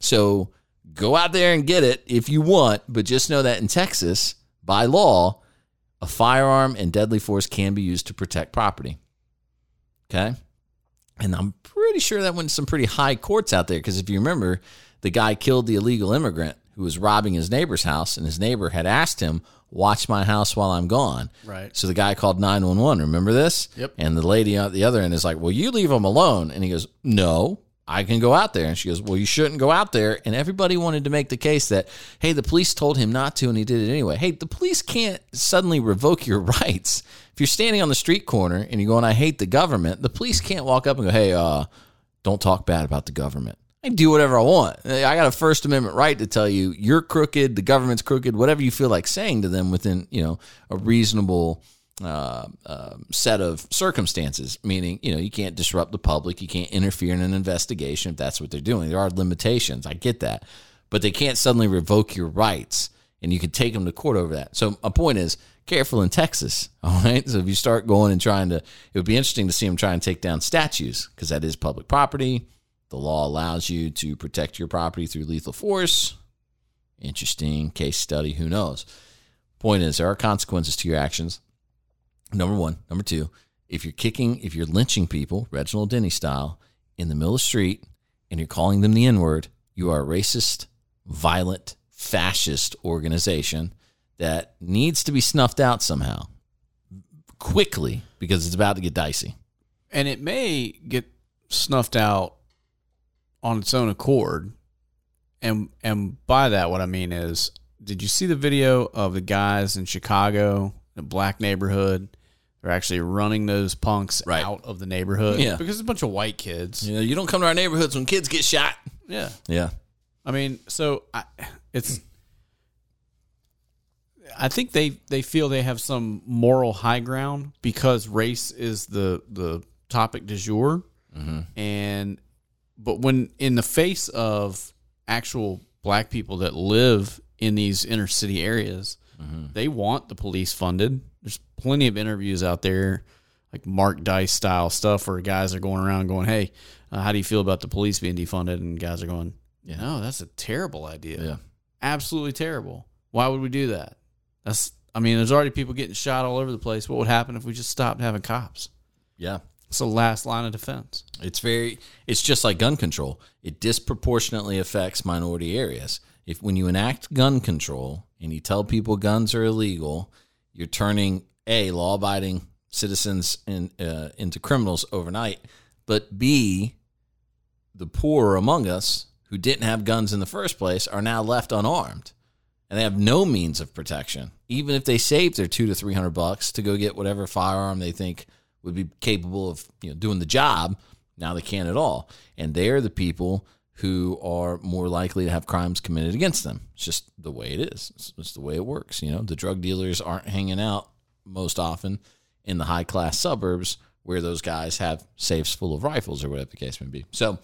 So go out there and get it if you want, but just know that in Texas, by law, a firearm and deadly force can be used to protect property. Okay? And I'm pretty sure that went to some pretty high courts out there, because if you remember, the guy killed the illegal immigrant who was robbing his neighbor's house, and his neighbor had asked him, watch my house while I'm gone. Right. So the guy called 911. Remember this? Yep. And the lady at the other end is like, well, you leave him alone. And he goes, no, I can go out there. And she goes, well, you shouldn't go out there. And everybody wanted to make the case that, hey, the police told him not to, and he did it anyway. Hey, the police can't suddenly revoke your rights. If you're standing on the street corner and you're going, I hate the government, the police can't walk up and go, hey, don't talk bad about the government. I can do whatever I want. I got a First Amendment right to tell you you're crooked, the government's crooked, whatever you feel like saying to them within, you know, a reasonable set of circumstances, meaning, you know, you can't disrupt the public, you can't interfere in an investigation if that's what they're doing. There are limitations. I get that. But they can't suddenly revoke your rights, and you can take them to court over that. So my point is, careful in Texas, all right? So if you start going and trying to, it would be interesting to see them try and take down statues, because that is public property. The law allows you to protect your property through lethal force. Interesting case study. Who knows? Point is, there are consequences to your actions. Number one. Number two, if you're lynching people, Reginald Denny style, in the middle of the street, and you're calling them the N-word, you are a racist, violent, fascist organization that needs to be snuffed out somehow quickly, because it's about to get dicey. And it may get snuffed out on its own accord. And by that, what I mean is, did you see the video of the guys in Chicago, the black neighborhood? They're actually running those punks out of the neighborhood. Yeah. Because it's a bunch of white kids. Yeah, you don't come to our neighborhoods when kids get shot. Yeah. Yeah. I mean, so I think they feel they have some moral high ground because race is the topic du jour. Mm-hmm. But when in the face of actual black people that live in these inner city areas, mm-hmm. they want the police funded. There's plenty of interviews out there, like Mark Dice style stuff, where guys are going around going, hey, how do you feel about the police being defunded? And guys are going, you know, that's a terrible idea. Yeah. Absolutely terrible. Why would we do that? There's already people getting shot all over the place. What would happen if we just stopped having cops? Yeah. It's the last line of defense. It's just like gun control. It disproportionately affects minority areas. When you enact gun control and you tell people guns are illegal, you're turning A, law-abiding citizens into criminals overnight, but B, the poor among us who didn't have guns in the first place are now left unarmed, and they have no means of protection, even if they saved their $200 to $300 to go get whatever firearm they think would be capable of, you know, doing the job. Now they can't at all. And they're the people who are more likely to have crimes committed against them. It's just the way it is. It's the way it works. You know, the drug dealers aren't hanging out most often in the high-class suburbs where those guys have safes full of rifles or whatever the case may be. So,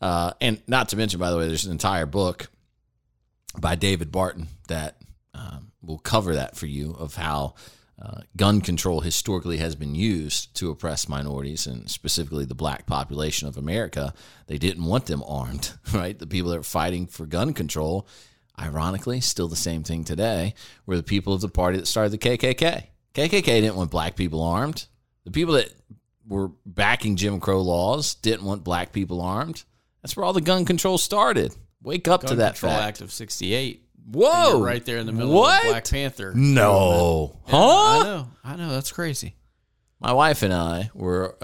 and not to mention, by the way, there's an entire book by David Barton that we'll cover that for you of how gun control historically has been used to oppress minorities, and specifically the black population of America. They didn't want them armed, right? The people that were fighting for gun control, ironically, still the same thing today, were the people of the party that started the KKK. KKK didn't want black people armed. The people that were backing Jim Crow laws didn't want black people armed. That's where all the gun control started. Wake up to that fact. Gun Control Act of 68. Whoa. Right there in the middle of Black Panther. No. Yeah, huh? I know. That's crazy. My wife and I were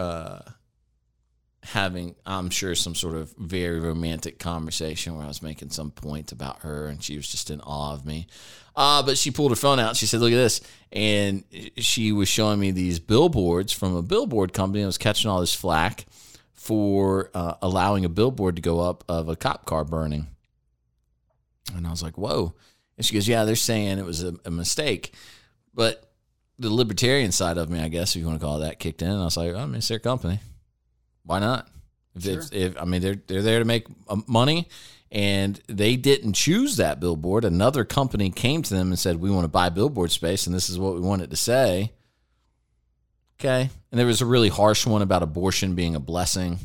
having, I'm sure, some sort of very romantic conversation where I was making some point about her, and she was just in awe of me. But she pulled her phone out. She said, "Look at this." And she was showing me these billboards from a billboard company that was catching all this flack for allowing a billboard to go up of a cop car burning. And I was like, whoa. And she goes, yeah, they're saying it was a mistake. But the libertarian side of me, I guess, if you want to call it that, kicked in. And I was like, I mean, it's their company. Why not? Sure. I mean, they're there to make money. And they didn't choose that billboard. Another company came to them and said, we want to buy billboard space, and this is what we want it to say. Okay. And there was a really harsh one about abortion being a blessing,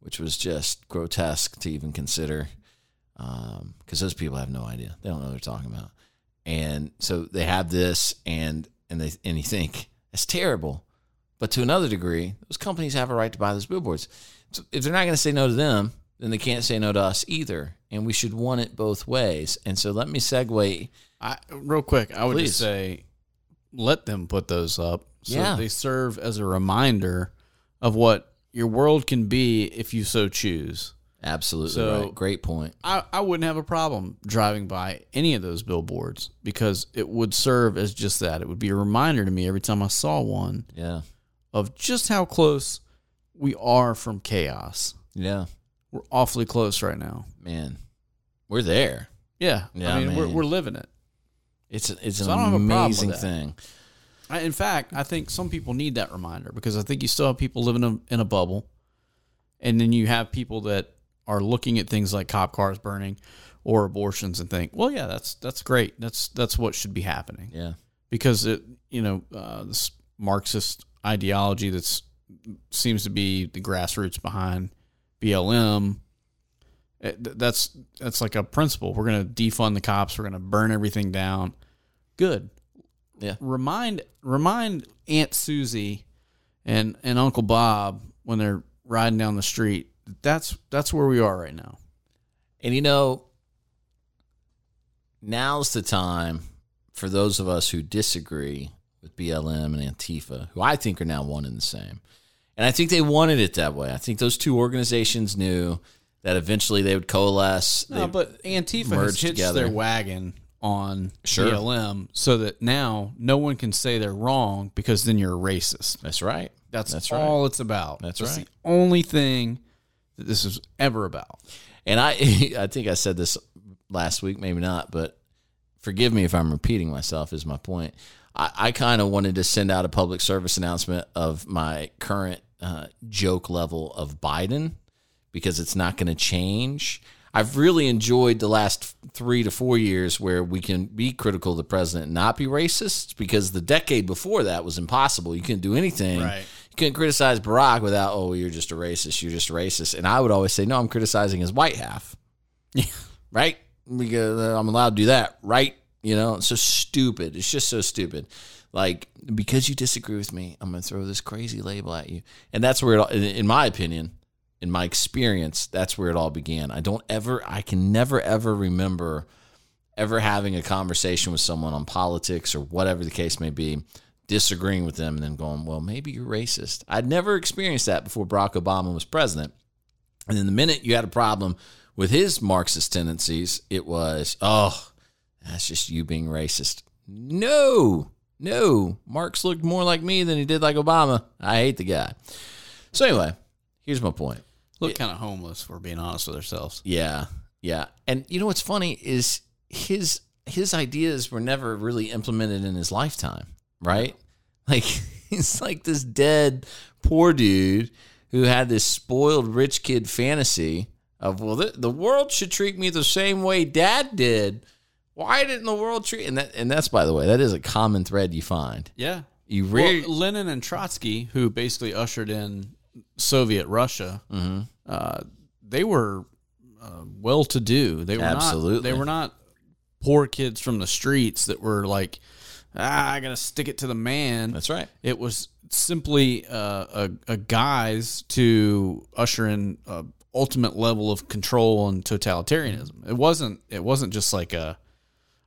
which was just grotesque to even consider, because those people have no idea. They don't know what they're talking about. And so they have this, and you think, that's terrible. But to another degree, those companies have a right to buy those billboards. So if they're not going to say no to them, then they can't say no to us either. And we should want it both ways. And so let me segue. Real quick, I would just say let them put those up so that they serve as a reminder of what your world can be if you so choose. Absolutely. So, right. Great point. I wouldn't have a problem driving by any of those billboards because it would serve as just that. It would be a reminder to me every time I saw one of just how close we are from chaos. Yeah. We're awfully close right now. Man, we're there. Yeah I mean, we're living it. It's so an amazing thing. In fact, I think some people need that reminder because I think you still have people living in a bubble, and then you have people that are looking at things like cop cars burning or abortions and think, well, yeah, that's great. That's what should be happening. Yeah. Because this Marxist ideology that seems to be the grassroots behind BLM, that's like a principle. We're going to defund the cops. We're going to burn everything down. Good. Yeah. Remind Aunt Susie and Uncle Bob when they're riding down the street. That's where we are right now. And now's the time for those of us who disagree with BLM and Antifa, who I think are now one and the same. And I think they wanted it that way. I think those two organizations knew that eventually they would coalesce. No, but Antifa has hitched their wagon on BLM so that now no one can say they're wrong because then you're a racist. That's right. That's all right. It's about. That's right. The only thing that this is ever about. And I think I said this last week, maybe not, but forgive me if I'm repeating myself is my point. I kind of wanted to send out a public service announcement of my current joke level of Biden because it's not going to change. I've really enjoyed the last 3 to 4 years where we can be critical of the president and not be racist, because the decade before that was impossible. You couldn't do anything. Right. You couldn't criticize Barack without, oh, you're just a racist. And I would always say, no, I'm criticizing his white half. Yeah. Right? Because I'm allowed to do that, right? It's so stupid. It's just so stupid. Like, because you disagree with me, I'm going to throw this crazy label at you. And that's where, in my opinion, in my experience, that's where it all began. I can never, ever remember ever having a conversation with someone on politics or whatever the case may be, disagreeing with them and then going, well, maybe you're racist. I'd never experienced that before Barack Obama was president. And then the minute you had a problem with his Marxist tendencies, it was, oh, that's just you being racist. No. Marx looked more like me than he did like Obama. I hate the guy. So anyway, here's my point. Look kind of homeless, if we're being honest with ourselves. Yeah. And what's funny is his ideas were never really implemented in his lifetime, right? Like, he's like this dead poor dude who had this spoiled rich kid fantasy of, well, the world should treat me the same way Dad did. Why didn't the world treat... And that's, by the way, that is a common thread you find. Yeah. Lenin and Trotsky, who basically ushered in Soviet Russia, mm-hmm. They were well-to-do. They were not poor kids from the streets that were like, I got to stick it to the man. That's right. It was simply a guise to usher in an ultimate level of control and totalitarianism. It wasn't just like a...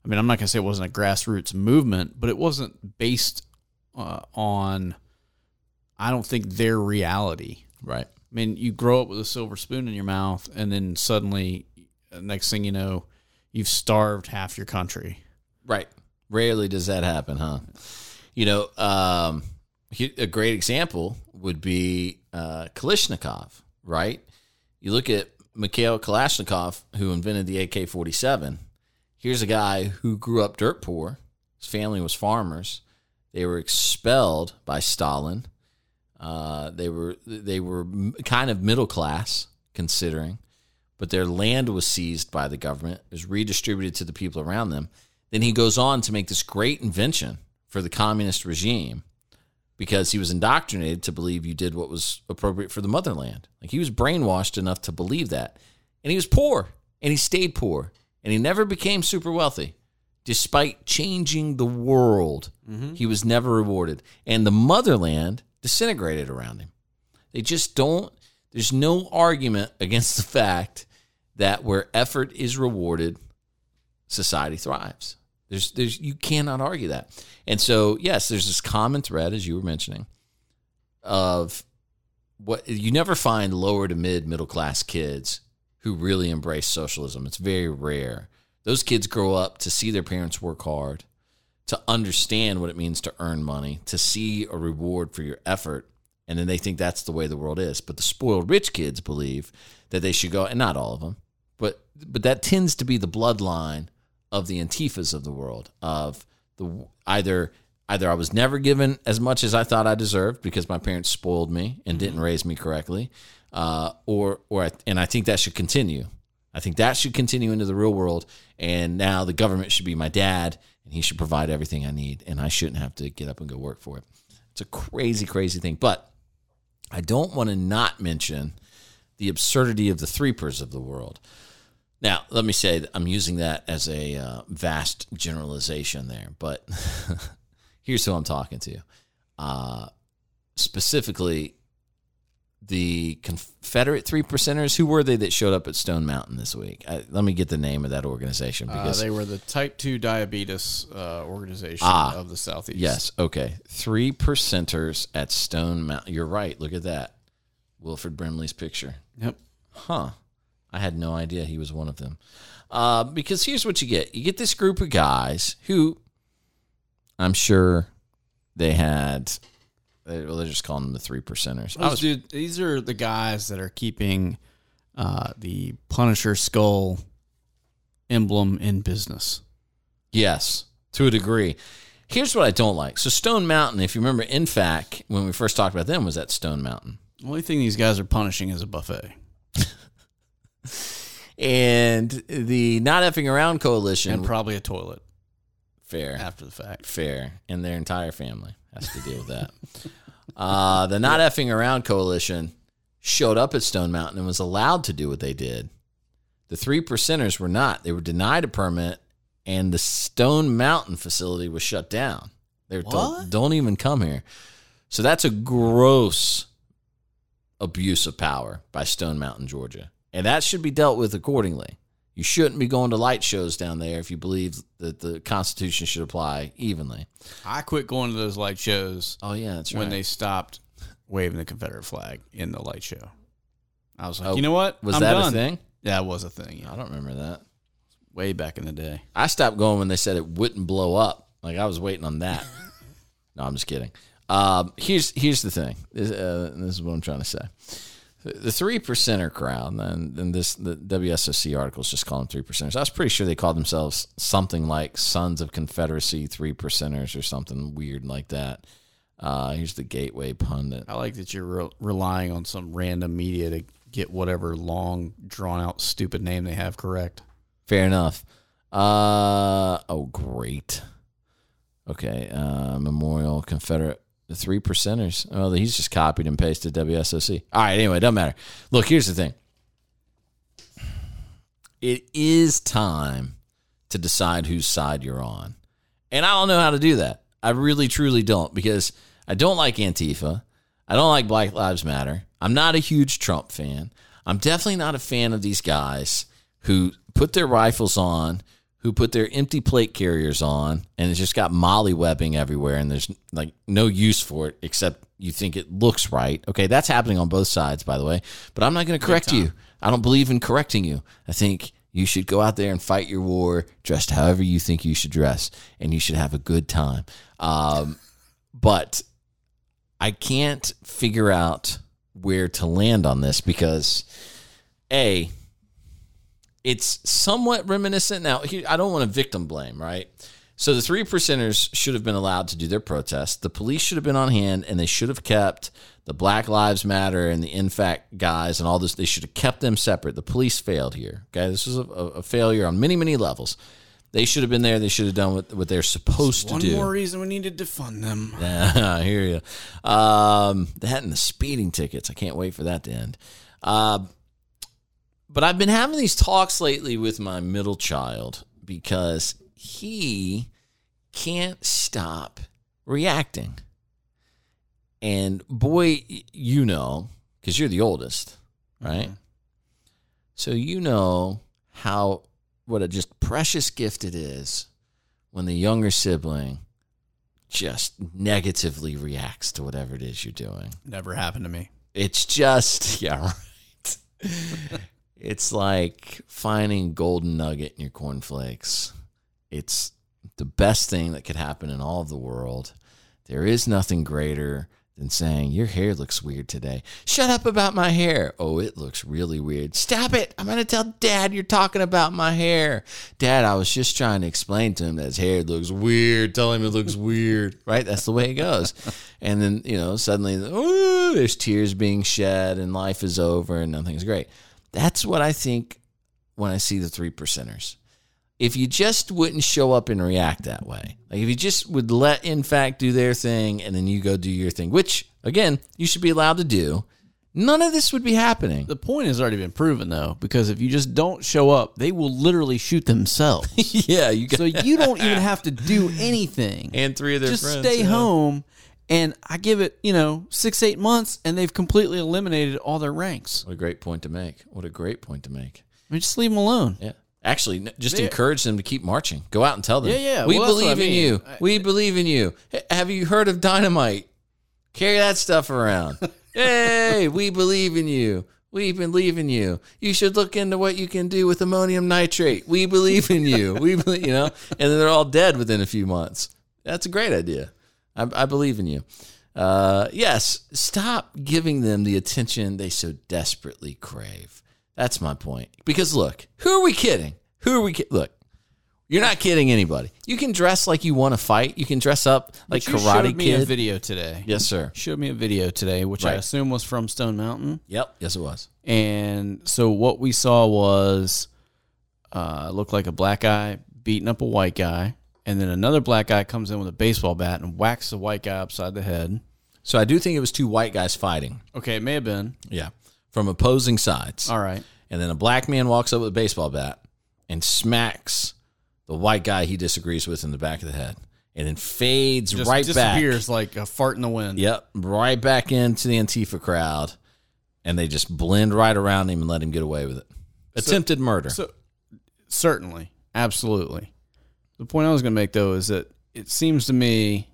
I mean, I'm not going to say it wasn't a grassroots movement, but it wasn't based on, I don't think, their reality. Right. I mean, you grow up with a silver spoon in your mouth, and then suddenly, next thing you know, you've starved half your country. Right. Rarely does that happen, huh? You know, a great example would be Kalashnikov, right? You look at Mikhail Kalashnikov, who invented the AK-47. Here's a guy who grew up dirt poor. His family was farmers. They were expelled by Stalin. They were kind of middle class, considering, but their land was seized by the government. It was redistributed to the people around them. Then he goes on to make this great invention for the communist regime because he was indoctrinated to believe you did what was appropriate for the motherland. Like, he was brainwashed enough to believe that. And he was poor, and he stayed poor. And he never became super wealthy. Despite changing the world, mm-hmm. he was never rewarded. And the motherland disintegrated around him. They just don't, there's no argument against the fact that where effort is rewarded, society thrives. You cannot argue that. And so, yes, there's this common thread, as you were mentioning, of what you never find lower to middle class kids who really embrace socialism. It's very rare. Those kids grow up to see their parents work hard, to understand what it means to earn money, to see a reward for your effort, and then they think that's the way the world is. But the spoiled rich kids believe that they should go, and not all of them, but that tends to be the bloodline of the Antifas of the world, of the either I was never given as much as I thought I deserved because my parents spoiled me and didn't raise me correctly, and I think that should continue. I think that should continue into the real world, and now the government should be my dad, and he should provide everything I need, and I shouldn't have to get up and go work for it. It's a crazy, crazy thing. But I don't want to not mention the absurdity of the threepers of the world. Now, let me say that I'm using that as a vast generalization there, but here's who I'm talking to. Specifically, the Confederate 3%ers, who were they that showed up at Stone Mountain this week? Let me get the name of that organization. Because they were the Type 2 Diabetes Organization of the Southeast. Yes, okay. 3%ers at Stone Mountain. You're right. Look at that. Wilford Brimley's picture. Yep. Huh. I had no idea he was one of them. Because here's what you get. You get this group of guys who I'm sure they had... Well, they're just calling them the 3%ers. Dude, these are the guys that are keeping the Punisher skull emblem in business. Yes, to a degree. Here's what I don't like. So Stone Mountain, if you remember, NFAC, when we first talked about them, was at Stone Mountain. The only thing these guys are punishing is a buffet. And the Not Effing Around Coalition. And probably a toilet. Fair. After the fact. Fair. And their entire family has to deal with that. The Not Effing Around Coalition showed up at Stone Mountain and was allowed to do what they did. The 3%ers were not. They were denied a permit, and the Stone Mountain facility was shut down. They were told, don't even come here. So that's a gross abuse of power by Stone Mountain, Georgia. And that should be dealt with accordingly. You shouldn't be going to light shows down there if you believe that the Constitution should apply evenly. I quit going to those light shows. Oh, yeah, that's right. When they stopped waving the Confederate flag in the light show. I was like, you know what? Was I'm that done. A thing? Yeah, it was a thing. Yeah. I don't remember that. Way back in the day. I stopped going when they said it wouldn't blow up. Like, I was waiting on that. No, I'm just kidding. Here's the thing. This is what I'm trying to say. The 3%er crowd, and the WSOC article is just calling them 3%ers. I was pretty sure they called themselves something like Sons of Confederacy 3%ers or something weird like that. Here's the Gateway Pundit. I like that you're relying on some random media to get whatever long, drawn-out, stupid name they have correct. Fair enough. Oh, great. Okay. Memorial Confederate. The three percenters. Oh, he's just copied and pasted WSOC. All right. Anyway, it doesn't matter. Look, here's the thing. It is time to decide whose side you're on. And I don't know how to do that. I really, truly don't, because I don't like Antifa. I don't like Black Lives Matter. I'm not a huge Trump fan. I'm definitely not a fan of these guys who put their rifles on, who put their empty plate carriers on, and it's just got mollywebbing everywhere, and there's like no use for it except you think it looks right. Okay, that's happening on both sides, by the way. But I'm not going to correct you. I don't believe in correcting you. I think you should go out there and fight your war, dressed however you think you should dress, and you should have a good time. But I can't figure out where to land on this because, A, it's somewhat reminiscent. Now, I don't want to victim blame, right? So the three percenters should have been allowed to do their protests. The police should have been on hand, and they should have kept the Black Lives Matter and the NFAC guys and all this. They should have kept them separate. The police failed here. Okay, this was a failure on many, many levels. They should have been there. They should have done what they're supposed to do. One more reason we needed to fund them. Yeah, I hear you. That and the speeding tickets. I can't wait for that to end. But I've been having these talks lately with my middle child because he can't stop reacting. And boy, you know, because you're the oldest, right? Mm-hmm. So you know what a just precious gift it is when the younger sibling just negatively reacts to whatever it is you're doing. Never happened to me. It's just, yeah, right. It's like finding golden nugget in your cornflakes. It's the best thing that could happen in all of the world. There is nothing greater than saying, your hair looks weird today. Shut up about my hair. Oh, it looks really weird. Stop it. I'm going to tell Dad you're talking about my hair. Dad, I was just trying to explain to him that his hair looks weird. Tell him it looks weird. Right? That's the way it goes. And then, you know, suddenly there's tears being shed and life is over and nothing's great. That's what I think when I see the three percenters. If you just wouldn't show up and react that way, like if you just would let NFAC do their thing and then you go do your thing, which, again, you should be allowed to do, none of this would be happening. The point has already been proven, though, because if you just don't show up, they will literally shoot themselves. Yeah. So you don't even have to do anything. And three of their friends. Just stay home. And I give it, 6-8 months, and they've completely eliminated all their ranks. What a great point to make. I mean, just leave them alone. Yeah. Actually, just encourage them to keep marching. Go out and tell them. Yeah. We believe in you. We believe in you. Have you heard of dynamite? Carry that stuff around. Hey, we believe in you. We believe in you. You should look into what you can do with ammonium nitrate. We believe in you. We believe, and then they're all dead within a few months. That's a great idea. I believe in you. Yes, stop giving them the attention they so desperately crave. That's my point. Because look, who are we kidding? Look, you're not kidding anybody. You can dress like you want to fight. You can dress up like Karate Kid. You showed me a video today. Yes, sir. Which I assume was from Stone Mountain. Yep. Yes, it was. And so what we saw was looked like a black guy beating up a white guy. And then another black guy comes in with a baseball bat and whacks the white guy upside the head. So I do think it was two white guys fighting. Okay, it may have been. Yeah, from opposing sides. All right. And then a black man walks up with a baseball bat and smacks the white guy he disagrees with in the back of the head. And then fades right back. Disappears like a fart in the wind. Yep, right back into the Antifa crowd. And they just blend right around him and let him get away with it. Attempted murder. So, certainly. Absolutely. The point I was going to make, though, is that it seems to me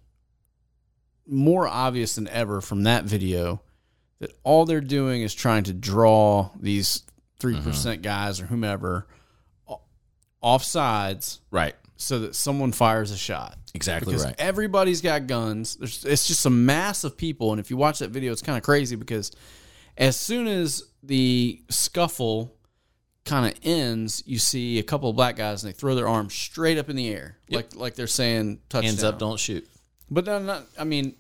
more obvious than ever from that video that all they're doing is trying to draw these 3% guys or whomever off sides. Right. So that someone fires a shot. Exactly because right. Everybody's got guns. It's just a mass of people. And if you watch that video, it's kind of crazy because as soon as the scuffle kind of ends, you see a couple of black guys and they throw their arms straight up in the air. Yep. Like they're saying touchdown. Hands up, don't shoot. But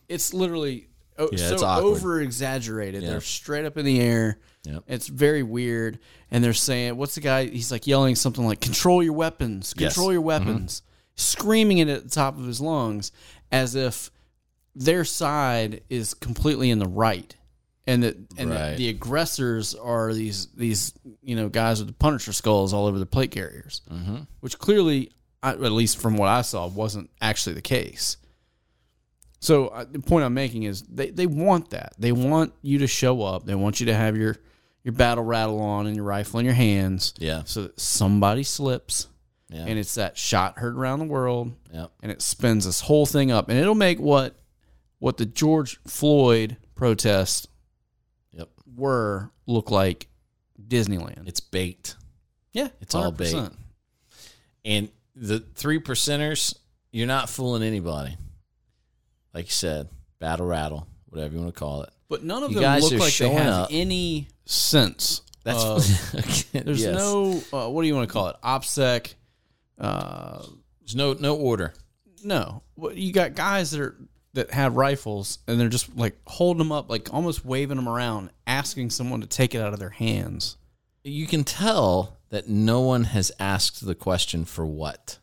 it's literally so over exaggerated. Yeah. They're straight up in the air. Yep. It's very weird. And they're saying, what's the guy? He's like yelling something like, control your weapons, control your weapons, screaming it at the top of his lungs as if their side is completely in the right. And that that the aggressors are these guys with the Punisher skulls all over the plate carriers, which clearly, at least from what I saw, wasn't actually the case. So the point I'm making is they want that. They want you to show up. They want you to have your battle rattle on and your rifle in your hands. Yeah. So that somebody slips. Yeah. And it's that shot heard around the world. Yep. And it spins this whole thing up. And it'll make what the George Floyd protest were look like Disneyland. It's baked. Yeah. It's 100%. All baked. And the 3%ers, you're not fooling anybody. Like you said, battle rattle, whatever you want to call it. But none of them look like they have any sense. That's there's no what do you want to call it? OPSEC. There's no order. No, you got guys that have rifles and they're just like holding them up, like almost waving them around, asking someone to take it out of their hands. You can tell that no one has asked the question for what.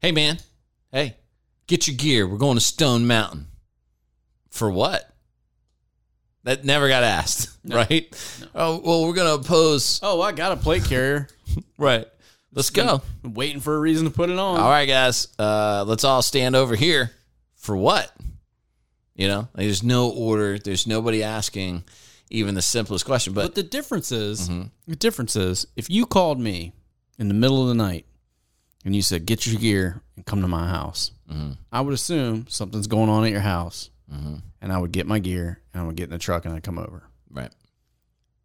Hey, man. Hey. Get your gear. We're going to Stone Mountain. For what? That never got asked, right? No. Oh, well, we're going to oppose. Oh, I got a plate carrier. Right. Let's go. I'm waiting for a reason to put it on. All right, guys. Let's all stand over here. For what? There's no order. There's nobody asking even the simplest question. But the difference is, if you called me in the middle of the night and you said, get your gear and come to my house, I would assume something's going on at your house, and I would get my gear, and I would get in the truck, and I'd come over. Right.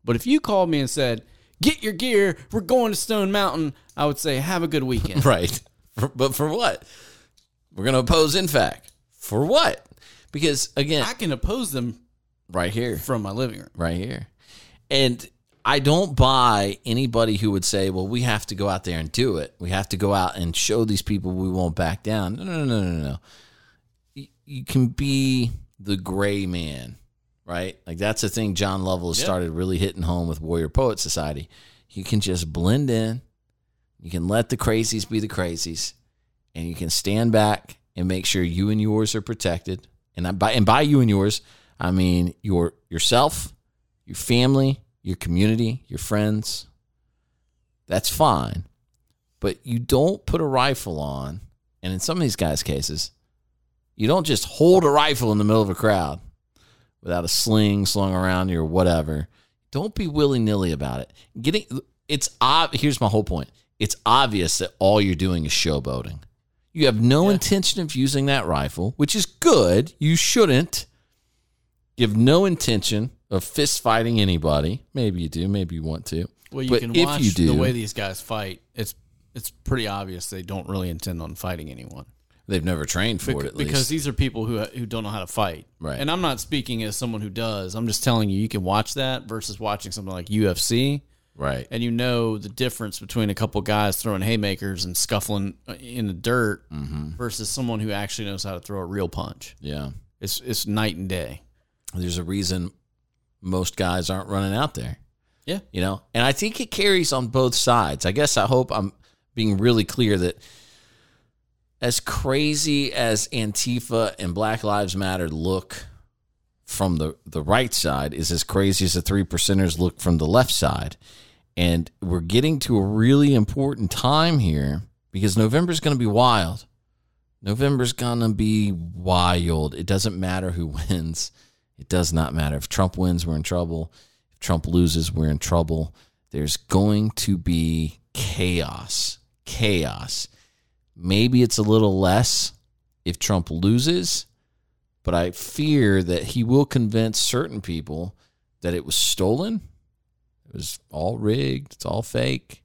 But if you called me and said, get your gear, we're going to Stone Mountain, I would say, have a good weekend. Right. But for what? We're going to oppose NFAC. For what? Because, again, I can oppose them right here from my living room. Right here. And I don't buy anybody who would say, well, we have to go out there and do it. We have to go out and show these people we won't back down. No. You can be the gray man, right? Like that's the thing John Lovell has started really hitting home with Warrior Poet Society. You can just blend in. You can let the crazies be the crazies. And you can stand back and make sure you and yours are protected. And by you and yours, I mean yourself, your family, your community, your friends. That's fine. But you don't put a rifle on, and in some of these guys' cases, you don't just hold a rifle in the middle of a crowd without a sling slung around you or whatever. Don't be willy-nilly about it. Here's my whole point. It's obvious that all you're doing is showboating. You have no intention of using that rifle, which is good. You shouldn't. You have no intention of fist fighting anybody. Maybe you do. Maybe you want to. Well, you can watch the way these guys fight. It's pretty obvious they don't really intend on fighting anyone. They've never trained for it, at least. Because these are people who don't know how to fight. Right. And I'm not speaking as someone who does. I'm just telling you can watch that versus watching something like UFC. Right. And you know the difference between a couple guys throwing haymakers and scuffling in the dirt versus someone who actually knows how to throw a real punch. Yeah. It's night and day. There's a reason most guys aren't running out there. Yeah. And I think it carries on both sides. I guess I hope I'm being really clear that as crazy as Antifa and Black Lives Matter look from the right side is as crazy as the 3%ers look from the left side. And we're getting to a really important time here because November's going to be wild. November's going to be wild. It doesn't matter who wins. It does not matter. If Trump wins, we're in trouble. If Trump loses, we're in trouble. There's going to be chaos. Chaos. Maybe it's a little less if Trump loses, but I fear that he will convince certain people that it was stolen. It was all rigged. It's all fake.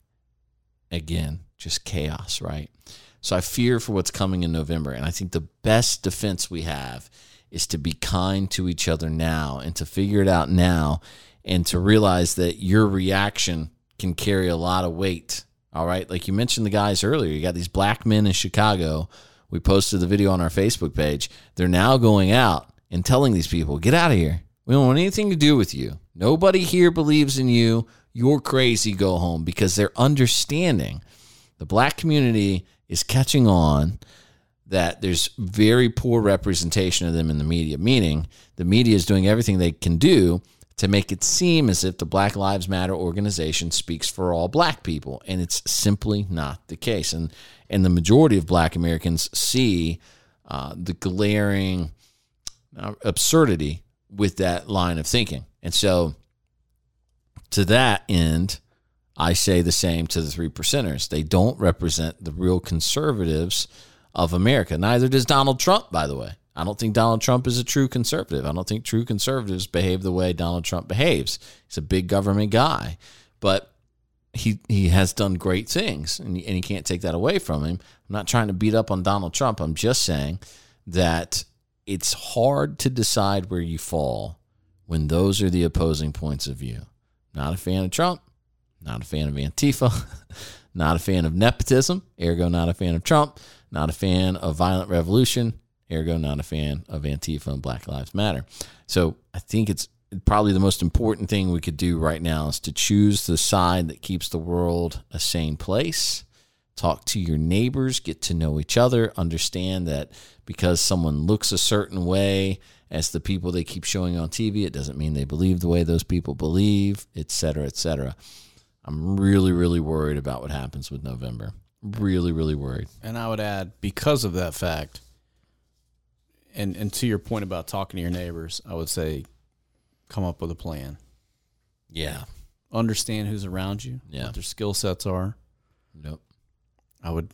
Again, just chaos, right? So I fear for what's coming in November, and I think the best defense we have is to be kind to each other now and to figure it out now and to realize that your reaction can carry a lot of weight. All right, like you mentioned the guys earlier, you got these black men in Chicago. We posted the video on our Facebook page. They're now going out and telling these people, get out of here. We don't want anything to do with you. Nobody here believes in you. You're crazy. Go home. Because they're understanding the black community is catching on that there's very poor representation of them in the media, meaning the media is doing everything they can do to make it seem as if the Black Lives Matter organization speaks for all black people, and it's simply not the case. And the majority of black Americans see the glaring absurdity with that line of thinking. And so to that end, I say the same to the 3%ers. They don't represent the real conservatives of America. Neither does Donald Trump, by the way. I don't think Donald Trump is a true conservative. I don't think true conservatives behave the way Donald Trump behaves. He's a big government guy, but he has done great things, and you can't take that away from him. I'm not trying to beat up on Donald Trump. I'm just saying that it's hard to decide where you fall when those are the opposing points of view. Not a fan of Trump, not a fan of Antifa, not a fan of nepotism, ergo not a fan of Trump, not a fan of violent revolution, ergo not a fan of Antifa and Black Lives Matter. So I think it's probably the most important thing we could do right now is to choose the side that keeps the world a sane place. Talk to your neighbors, get to know each other, understand that because someone looks a certain way as the people they keep showing on TV, it doesn't mean they believe the way those people believe, et cetera, et cetera. I'm really, really worried about what happens with November. Really, really worried. And I would add, because of that fact, and to your point about talking to your neighbors, I would say come up with a plan. Yeah. Understand who's around you, what their skill sets are. Nope. I would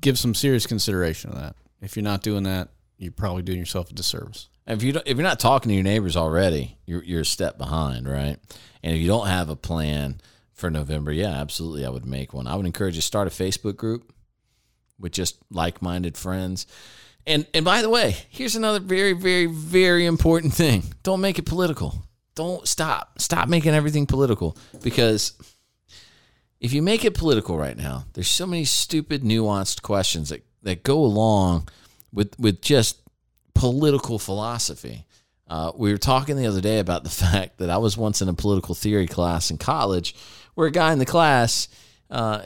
give some serious consideration to that. If you're not doing that, you're probably doing yourself a disservice. And if you're not talking to your neighbors already, you're a step behind, right? And if you don't have a plan for November, yeah, absolutely, I would make one. I would encourage you to start a Facebook group with just like-minded friends. And by the way, here's another very, very, very important thing. Don't make it political. Don't stop making everything political, because if you make it political right now, there's so many stupid, nuanced questions that go along with just political philosophy. We were talking the other day about the fact that I was once in a political theory class in college where a guy in the class,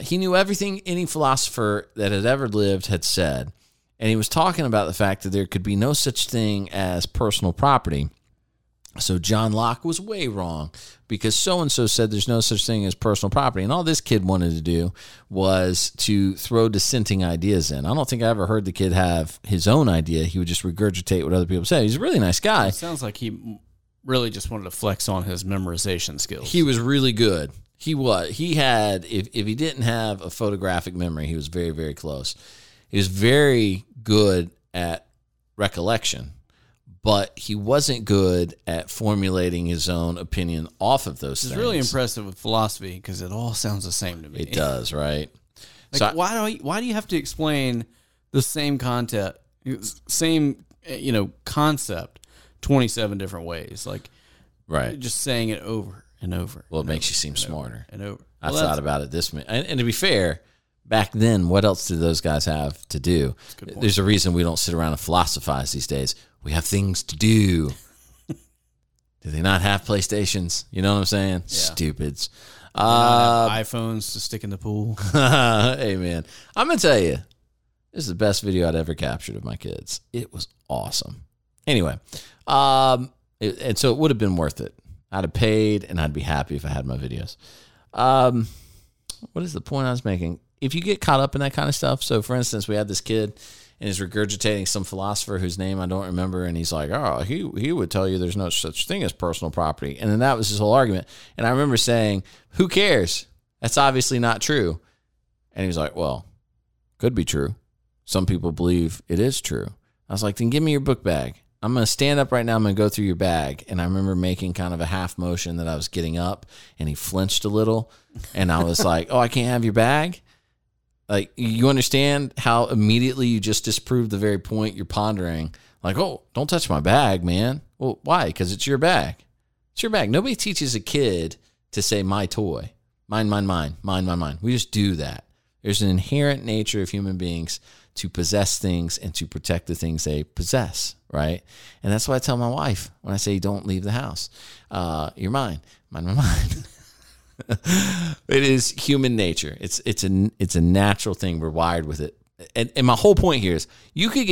he knew everything any philosopher that had ever lived had said. And he was talking about the fact that there could be no such thing as personal property. So John Locke was way wrong because so-and-so said there's no such thing as personal property. And all this kid wanted to do was to throw dissenting ideas in. I don't think I ever heard the kid have his own idea. He would just regurgitate what other people said. He's a really nice guy. It sounds like he really just wanted to flex on his memorization skills. He was really good. He had, if he didn't have a photographic memory, he was very, very close. He was very good at recollection, but he wasn't good at formulating his own opinion off of those things. It's really impressive with philosophy because it all sounds the same to me. It does, right? Like, so why do you have to explain the same concept, 27 different ways? Like, right? Just saying it over and over. Well, it makes you seem smarter. And over. I thought about it this minute, and to be fair, back then, what else did those guys have to do? There's a reason we don't sit around and philosophize these days. We have things to do. Do they not have PlayStations? You know what I'm saying? Yeah. Stupids. iPhones to stick in the pool. Hey, man. I'm going to tell you, this is the best video I'd ever captured of my kids. It was awesome. Anyway, and so it would have been worth it. I'd have paid, and I'd be happy if I had my videos. What is the point I was making? If you get caught up in that kind of stuff, so for instance, we had this kid and he's regurgitating some philosopher whose name I don't remember, and he's like, oh, he would tell you there's no such thing as personal property. And then that was his whole argument. And I remember saying, who cares? That's obviously not true. And he was like, well, could be true. Some people believe it is true. I was like, then give me your book bag. I'm going to stand up right now. I'm going to go through your bag. And I remember making kind of a half motion that I was getting up, and he flinched a little. And I was like, oh, I can't have your bag? Like, you understand how immediately you just disproved the very point you're pondering. Like, oh, don't touch my bag, man. Well, why? Because it's your bag. It's your bag. Nobody teaches a kid to say my toy. Mine, mine, mine. Mine, mine, mine. We just do that. There's an inherent nature of human beings to possess things and to protect the things they possess, right? And that's why I tell my wife when I say, don't leave the house. You're mine. Mine, mine, mine. It is human nature. It's a natural thing. We're wired with it. And my whole point here is you could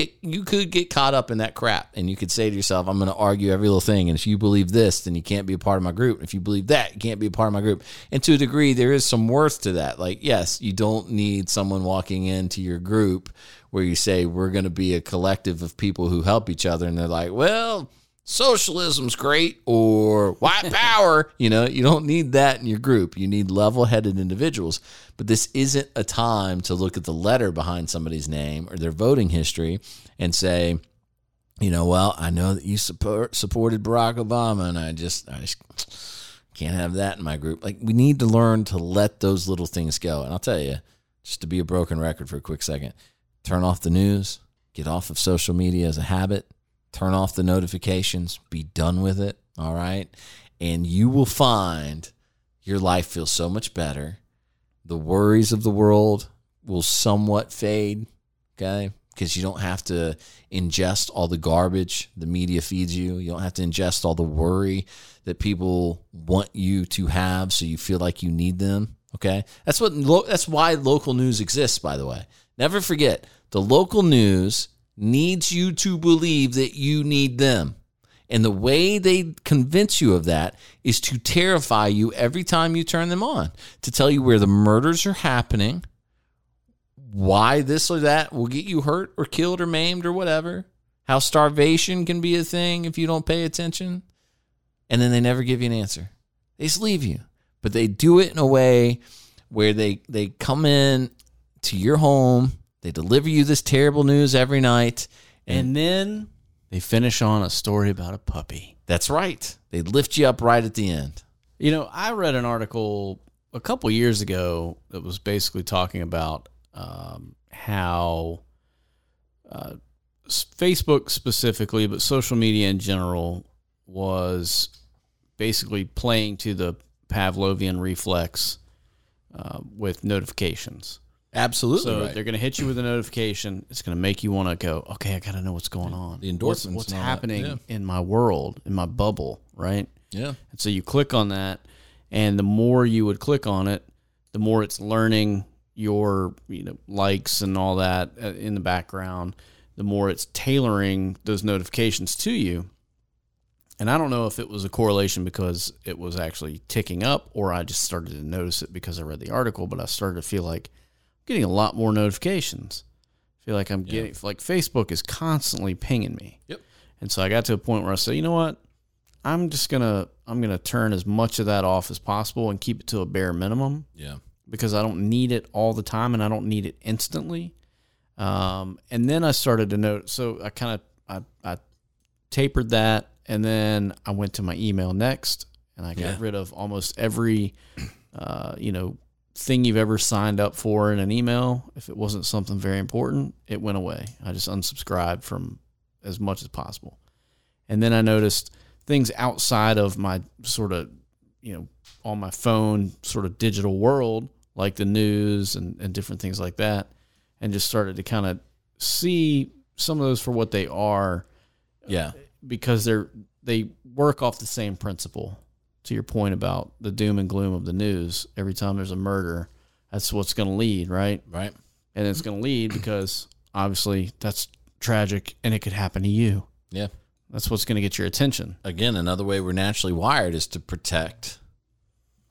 get caught up in that crap, and you could say to yourself, I'm going to argue every little thing. And if you believe this, then you can't be a part of my group. If you believe that, you can't be a part of my group. And to a degree, there is some worth to that. Like, yes, you don't need someone walking into your group where you say, we're going to be a collective of people who help each other. And they're like, well, socialism's great, or white power. You know, you don't need that in your group. You need level-headed individuals. But this isn't a time to look at the letter behind somebody's name or their voting history and say, you know, well, I know that you supported Barack Obama, and I just can't have that in my group. Like, we need to learn to let those little things go. And I'll tell you, just to be a broken record for a quick second, turn off the news, get off of social media as a habit. Turn off the notifications, be done with it, all right? And you will find your life feels so much better. The worries of the world will somewhat fade, okay? Because you don't have to ingest all the garbage the media feeds you. You don't have to ingest all the worry that people want you to have so you feel like you need them, okay? That's why local news exists, by the way. Never forget, the local news needs you to believe that you need them. And the way they convince you of that is to terrify you every time you turn them on, to tell you where the murders are happening, why this or that will get you hurt or killed or maimed or whatever, how starvation can be a thing if you don't pay attention. And then they never give you an answer. They just leave you. But they do it in a way where they come in to your home. They deliver you this terrible news every night. And then they finish on a story about a puppy. That's right. They lift you up right at the end. You know, I read an article a couple years ago that was basically talking about how Facebook specifically, but social media in general, was basically playing to the Pavlovian reflex with notifications. Absolutely. So right. They're going to hit you with a notification. It's going to make you want to go, okay, I got to know what's going on. The endorphins. What's happening in my world, in my bubble, right? Yeah. And so you click on that, and the more you would click on it, the more it's learning your likes and all that in the background, the more it's tailoring those notifications to you. And I don't know if it was a correlation because it was actually ticking up, or I just started to notice it because I read the article, but I started to feel like, getting a lot more notifications. I feel like I'm getting, like Facebook is constantly pinging me. Yep. And so I got to a point where I said, you know what? I'm going to turn as much of that off as possible and keep it to a bare minimum. Yeah. Because I don't need it all the time and I don't need it instantly. And then I started to notice, so I kind of, I tapered that, and then I went to my email next, and I got rid of almost every, thing you've ever signed up for in an email. If it wasn't something very important, it went away. I just unsubscribed from as much as possible. And then I noticed things outside of my sort of, on my phone sort of digital world, like the news and different things like that, and just started to kind of see some of those for what they are. Yeah. Because they work off the same principle. To your point about the doom and gloom of the news, every time there's a murder, that's what's going to lead, right? Right. And it's going to lead because, obviously, that's tragic and it could happen to you. Yeah. That's what's going to get your attention. Again, another way we're naturally wired is to protect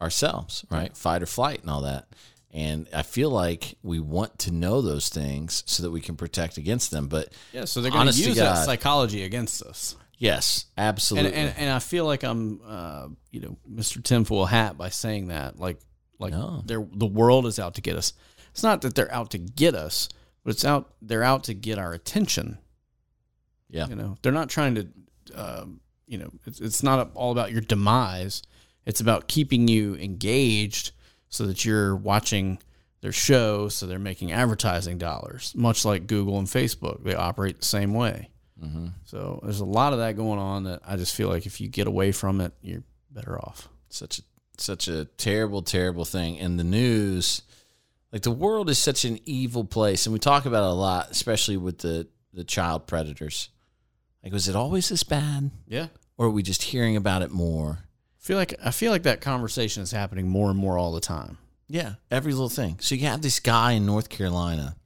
ourselves, right? Fight or flight and all that. And I feel like we want to know those things so that we can protect against them. But yeah, so they're going to use that psychology against us. Yes, absolutely. And I feel like I'm, Mr. Tinfoil Hat by saying that. Like, the world is out to get us. It's not that they're out to get us, but they're out to get our attention. Yeah. They're not trying to, it's not all about your demise. It's about keeping you engaged so that you're watching their show, so they're making advertising dollars, much like Google and Facebook. They operate the same way. Mm-hmm. So there's a lot of that going on that I just feel like if you get away from it, you're better off. Such a terrible, terrible thing. And the news, Like, the world is such an evil place, and we talk about it a lot, especially with the child predators. Like, was it always this bad? Yeah. Or are we just hearing about it more? I feel like that conversation is happening more and more all the time. Yeah, every little thing. So you have this guy in North Carolina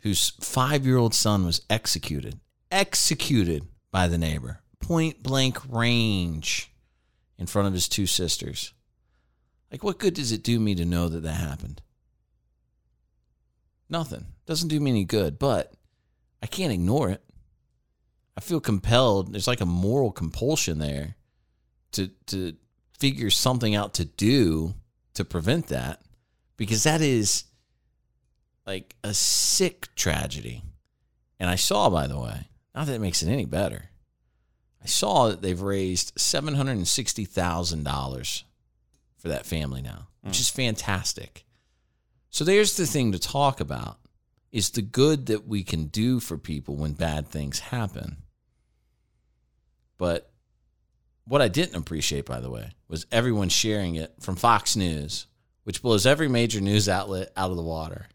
whose 5-year-old son was executed by the neighbor, point blank range, in front of his two sisters. Like, what good does it do me to know that that happened? Nothing. Doesn't do me any good, but I can't ignore it. I feel compelled. There's like a moral compulsion there to figure something out to do to prevent that, because that is like a sick tragedy. And I saw, by the way, not that it makes it any better, I saw that they've raised $760,000 for that family now, which is fantastic. So there's the thing to talk about, is the good that we can do for people when bad things happen. But what I didn't appreciate, by the way, was everyone sharing it from Fox News, which blows every major news outlet out of the water.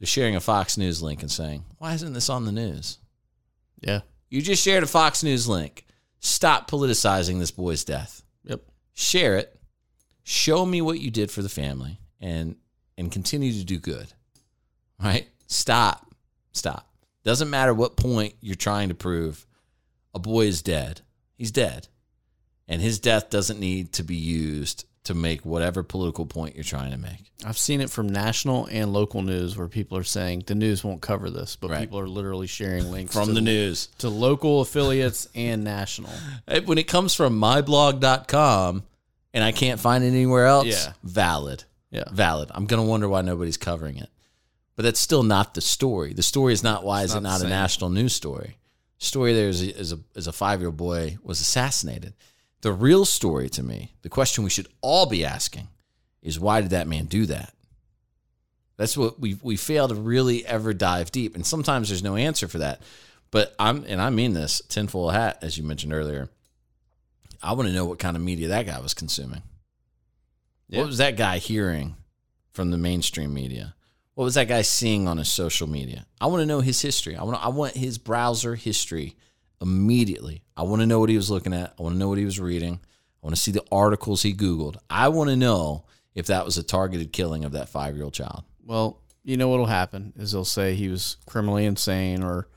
They're sharing a Fox News link and saying, why isn't this on the news? Yeah. You just shared a Fox News link. Stop politicizing this boy's death. Yep. Share it. Show me what you did for the family, and continue to do good. All right? Stop. Doesn't matter what point you're trying to prove. A boy is dead. He's dead. And his death doesn't need to be used to make whatever political point you're trying to make. I've seen it from national and local news where people are saying the news won't cover this, but people are literally sharing links from the news to local affiliates and national. When it comes from myblog.com and I can't find it anywhere else, valid. I'm going to wonder why nobody's covering it. But that's still not the story. The story is not why it's is not it not a national news story. The story there is a 5-year-old boy was assassinated. The real story to me, the question we should all be asking, is why did that man do that? That's what we fail to really ever dive deep. And sometimes there's no answer for that. But I mean this, tinfoil hat, as you mentioned earlier, I want to know what kind of media that guy was consuming. Yeah. What was that guy hearing from the mainstream media? What was that guy seeing on his social media? I want to know his history. I want his browser history immediately. I want to know what he was looking at. I want to know what he was reading. I want to see the articles he Googled. I want to know if that was a targeted killing of that 5-year-old child. Well, you know what'll happen is they'll say he was criminally insane or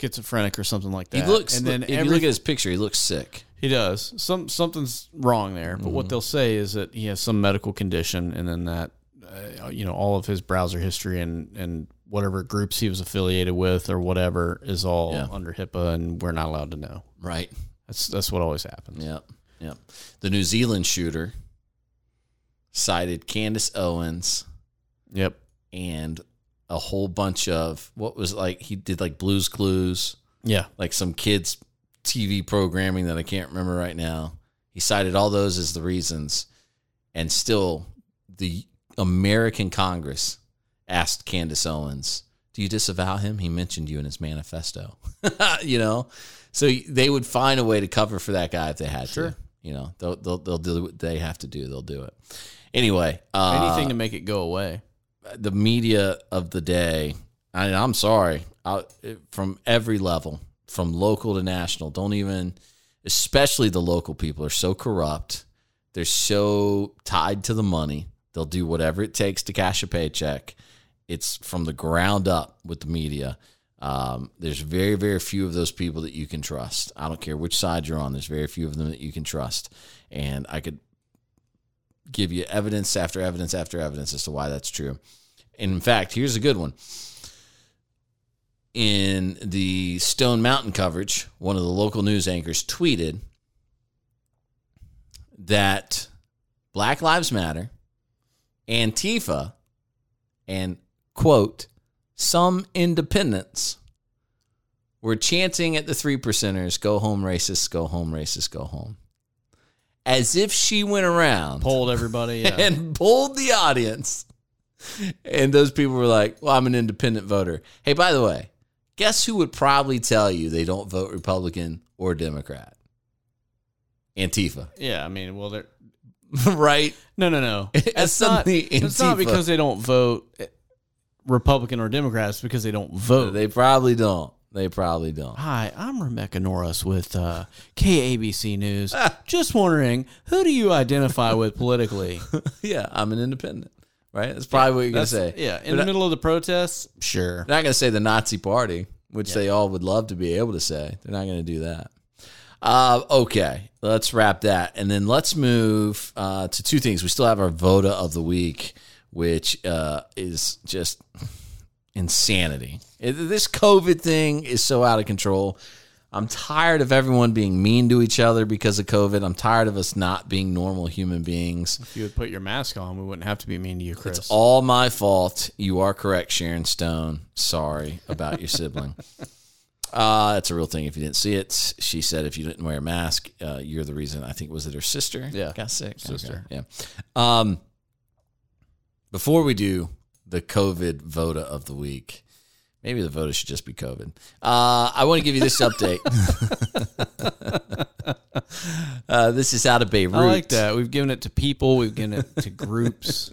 schizophrenic or something like that. He looks, and then if you look at his picture, he looks sick. He does. Something's wrong there. But what they'll say is that he has some medical condition, and then that all of his browser history and whatever groups he was affiliated with or whatever is all under HIPAA, and we're not allowed to know. Right. That's what always happens. Yep. The New Zealand shooter cited Candace Owens. Yep. And a whole bunch of what was like, he did like Blue's Clues. Yeah. Like some kids' TV programming that I can't remember right now. He cited all those as the reasons, and still the American Congress asked Candace Owens, do you disavow him? He mentioned you in his manifesto. So they would find a way to cover for that guy if they had to. They'll do what they have to do. They'll do it. Anyway. Anything to make it go away. The media of the day, I'm sorry, from every level, from local to national, especially the local people are so corrupt. They're so tied to the money. They'll do whatever it takes to cash a paycheck. It's from the ground up with the media. There's very, very few of those people that you can trust. I don't care which side you're on. There's very few of them that you can trust. And I could give you evidence after evidence after evidence as to why that's true. And in fact, here's a good one. In the Stone Mountain coverage, one of the local news anchors tweeted that Black Lives Matter, Antifa, and, quote, some independents were chanting at the 3 percenters, go home racists, go home racists, go home. As if she went around. Polled everybody. Yeah. And polled the audience. And those people were like, well, I'm an independent voter. Hey, by the way, guess who would probably tell you they don't vote Republican or Democrat? Antifa. Yeah, I mean, well, they're... right? No. It's not because they don't vote Republican or Democrats, because they don't vote. They probably don't. Hi, I'm Rebecca Norris with KABC News. Just wondering, who do you identify with politically? Yeah, I'm an independent, right? That's probably what you're going to say. Yeah, in the middle of the protests, sure. They're not going to say the Nazi Party, which they all would love to be able to say. They're not going to do that. Okay, let's wrap that. And then let's move to two things. We still have our Voda of the Week, which is just... insanity. This COVID thing is so out of control. I'm tired of everyone being mean to each other because of COVID. I'm tired of us not being normal human beings. If you would put your mask on, we wouldn't have to be mean to you, Chris. It's all my fault. You are correct, Sharon Stone. Sorry about your sibling. That's a real thing. If you didn't see it, she said if you didn't wear a mask, you're the reason. I think, was it her sister? Yeah. Got sick. Sister. Okay. Yeah. Before we do the COVID Voda of the Week. Maybe the Voda should just be COVID. I want to give you this update. This is out of Beirut. I like that. We've given it to people. We've given it to groups.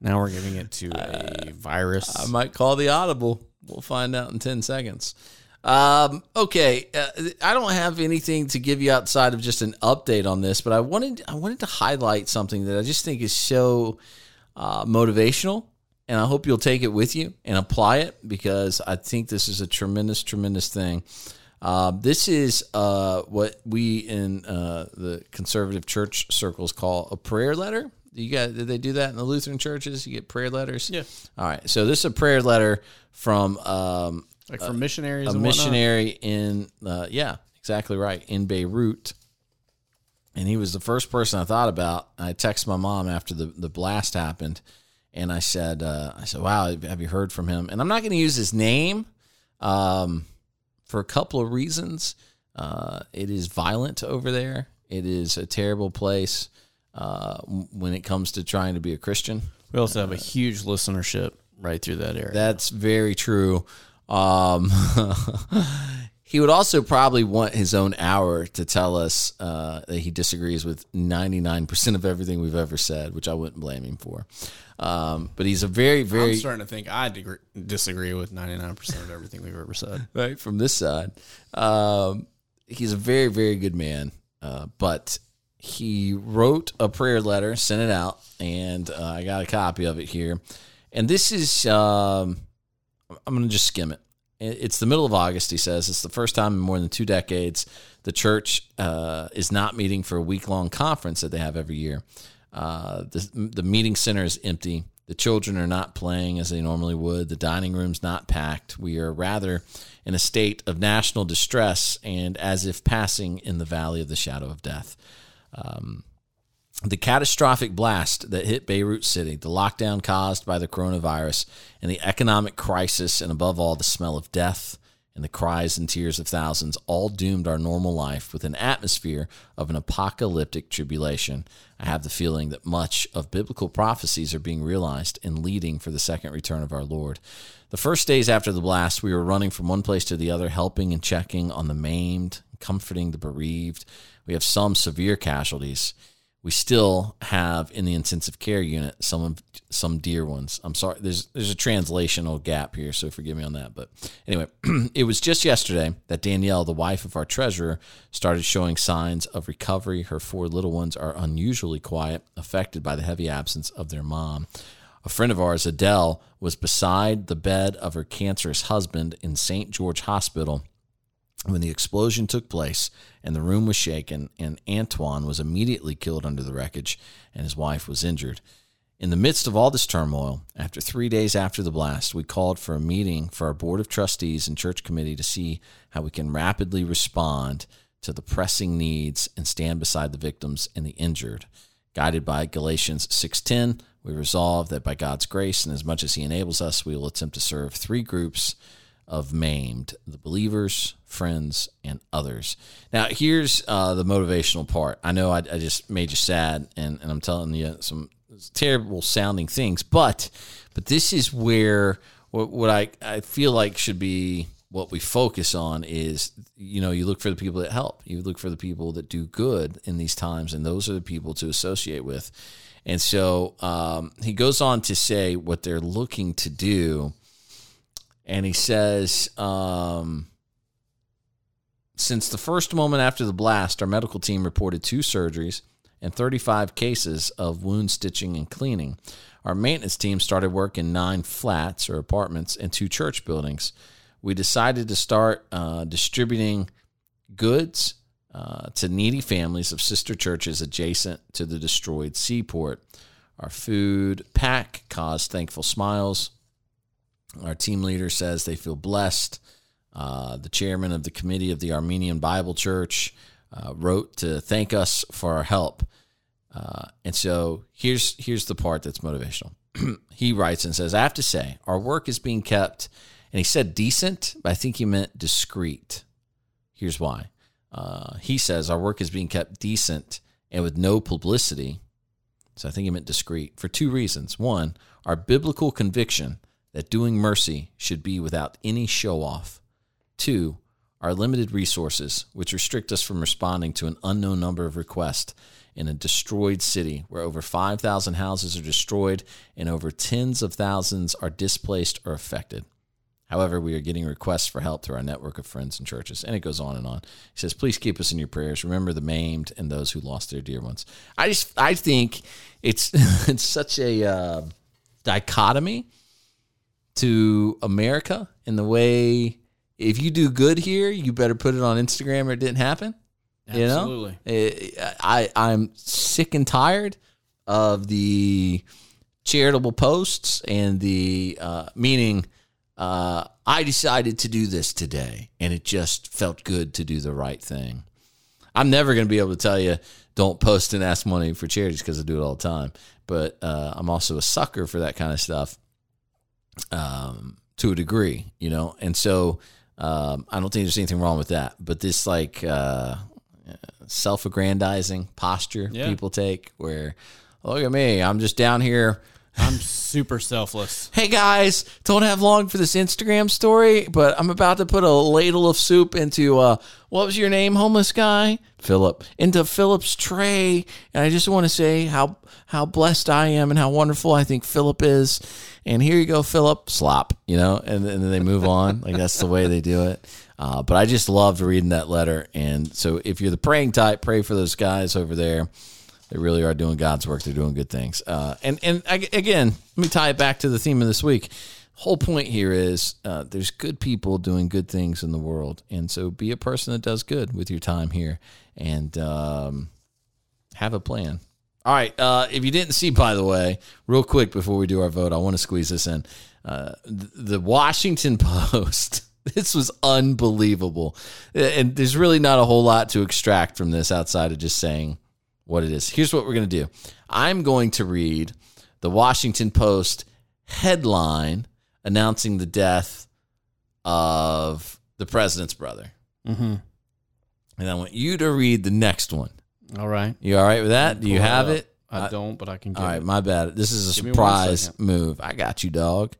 Now we're giving it to a virus. I might call the audible. We'll find out in 10 seconds. Okay. I don't have anything to give you outside of just an update on this, but I wanted to highlight something that I just think is so motivational. And I hope you'll take it with you and apply it, because I think this is a tremendous, tremendous thing. This is what we in the conservative church circles call a prayer letter. Did they do that in the Lutheran churches? You get prayer letters? Yeah. All right. So this is a prayer letter from from missionaries. Missionary in exactly right, in Beirut. And he was the first person I thought about. I texted my mom after the blast happened. And I said, wow, have you heard from him? And I'm not going to use his name for a couple of reasons. It is violent over there. It is a terrible place when it comes to trying to be a Christian. We also have a huge listenership right through that area. That's very true. He would also probably want his own hour to tell us that he disagrees with 99% of everything we've ever said, which I wouldn't blame him for. But he's a very, very... I'm starting to think I disagree with 99% of everything we've ever said. Right, from this side. He's a very, very good man. But he wrote a prayer letter, sent it out, and I got a copy of it here. And this is... I'm going to just skim it. It's the middle of August, he says. It's the first time in more than 2 decades the church is not meeting for a week-long conference that they have every year. The meeting center is empty. The children are not playing as they normally would. The dining room's not packed. We are rather in a state of national distress and as if passing in the valley of the shadow of death. The catastrophic blast that hit Beirut City, the lockdown caused by the coronavirus, and the economic crisis, and above all, the smell of death and the cries and tears of thousands all doomed our normal life with an atmosphere of an apocalyptic tribulation. I have the feeling that much of biblical prophecies are being realized and leading for the second return of our Lord. The first days after the blast, we were running from one place to the other, helping and checking on the maimed, comforting the bereaved. We have some severe casualties. We still have in the intensive care unit some dear ones. I'm sorry, there's a translational gap here, so forgive me on that. But anyway, it was just yesterday that Danielle, the wife of our treasurer, started showing signs of recovery. Her 4 little ones are unusually quiet, affected by the heavy absence of their mom. A friend of ours, Adele, was beside the bed of her cancerous husband in St. George Hospital when the explosion took place, and the room was shaken, and Antoine was immediately killed under the wreckage, and his wife was injured. In the midst of all this turmoil, after 3 days after the blast, we called for a meeting for our board of trustees and church committee to see how we can rapidly respond to the pressing needs and stand beside the victims and the injured. Guided by Galatians 6:10, we resolved that by God's grace and as much as he enables us, we will attempt to serve 3 groups of maimed: the believers, friends, and others. Now, here's the motivational part. I know I just made you sad, and I'm telling you some terrible sounding things, but this is where what I feel like should be what we focus on is, you know, you look for the people that help. You look for the people that do good in these times, and those are the people to associate with. And so he goes on to say what they're looking to do, and he says, since the first moment after the blast, our medical team reported 2 surgeries and 35 cases of wound stitching and cleaning. Our maintenance team started work in 9 flats or apartments and 2 church buildings. We decided to start distributing goods to needy families of sister churches adjacent to the destroyed seaport. Our food pack caused thankful smiles. Our team leader says they feel blessed. The chairman of the committee of the Armenian Bible Church wrote to thank us for our help. And so here's the part that's motivational. He writes and says, I have to say, our work is being kept, and he said decent, but I think he meant discreet. Here's why. He says our work is being kept decent and with no publicity. So I think he meant discreet for 2 reasons. One, our biblical conviction that doing mercy should be without any show-off. 2, our limited resources, which restrict us from responding to an unknown number of requests in a destroyed city where over 5,000 houses are destroyed and over tens of thousands are displaced or affected. However, we are getting requests for help through our network of friends and churches. And it goes on and on. He says, please keep us in your prayers. Remember the maimed and those who lost their dear ones. I think it's such a dichotomy to America in the way, if you do good here, you better put it on Instagram or it didn't happen. Absolutely. You know? I'm sick and tired of the charitable posts and the meaning, I decided to do this today, and it just felt good to do the right thing. I'm never going to be able to tell you, don't post and ask money for charities, because I do it all the time. But I'm also a sucker for that kind of stuff to a degree, you know? And so I don't think there's anything wrong with that. But this like self-aggrandizing posture people take where, look at me, I'm just down here. I'm super selfless. Hey, guys, don't have long for this Instagram story, but I'm about to put a ladle of soup into, what was your name, homeless guy? Philip. Into Philip's tray. And I just want to say how blessed I am and how wonderful I think Philip is. And here you go, Philip. Slop, you know, and then they move on. Like, that's the way they do it. But I just loved reading that letter. And so if you're the praying type, pray for those guys over there. They really are doing God's work. They're doing good things. Again, let me tie it back to the theme of this week. Whole point here is there's good people doing good things in the world. And so be a person that does good with your time here and have a plan. All right. If you didn't see, by the way, real quick before we do our vote, I want to squeeze this in. The Washington Post. This was unbelievable. And there's really not a whole lot to extract from this outside of just saying what it is. Here's what we're going to do. I'm going to read the Washington Post headline announcing the death of the president's brother. Mm-hmm. And I want you to read the next one. All right. You all right with that? Do you have it? I don't, but I can get it. All right, my bad. This is a surprise move. I got you, dog.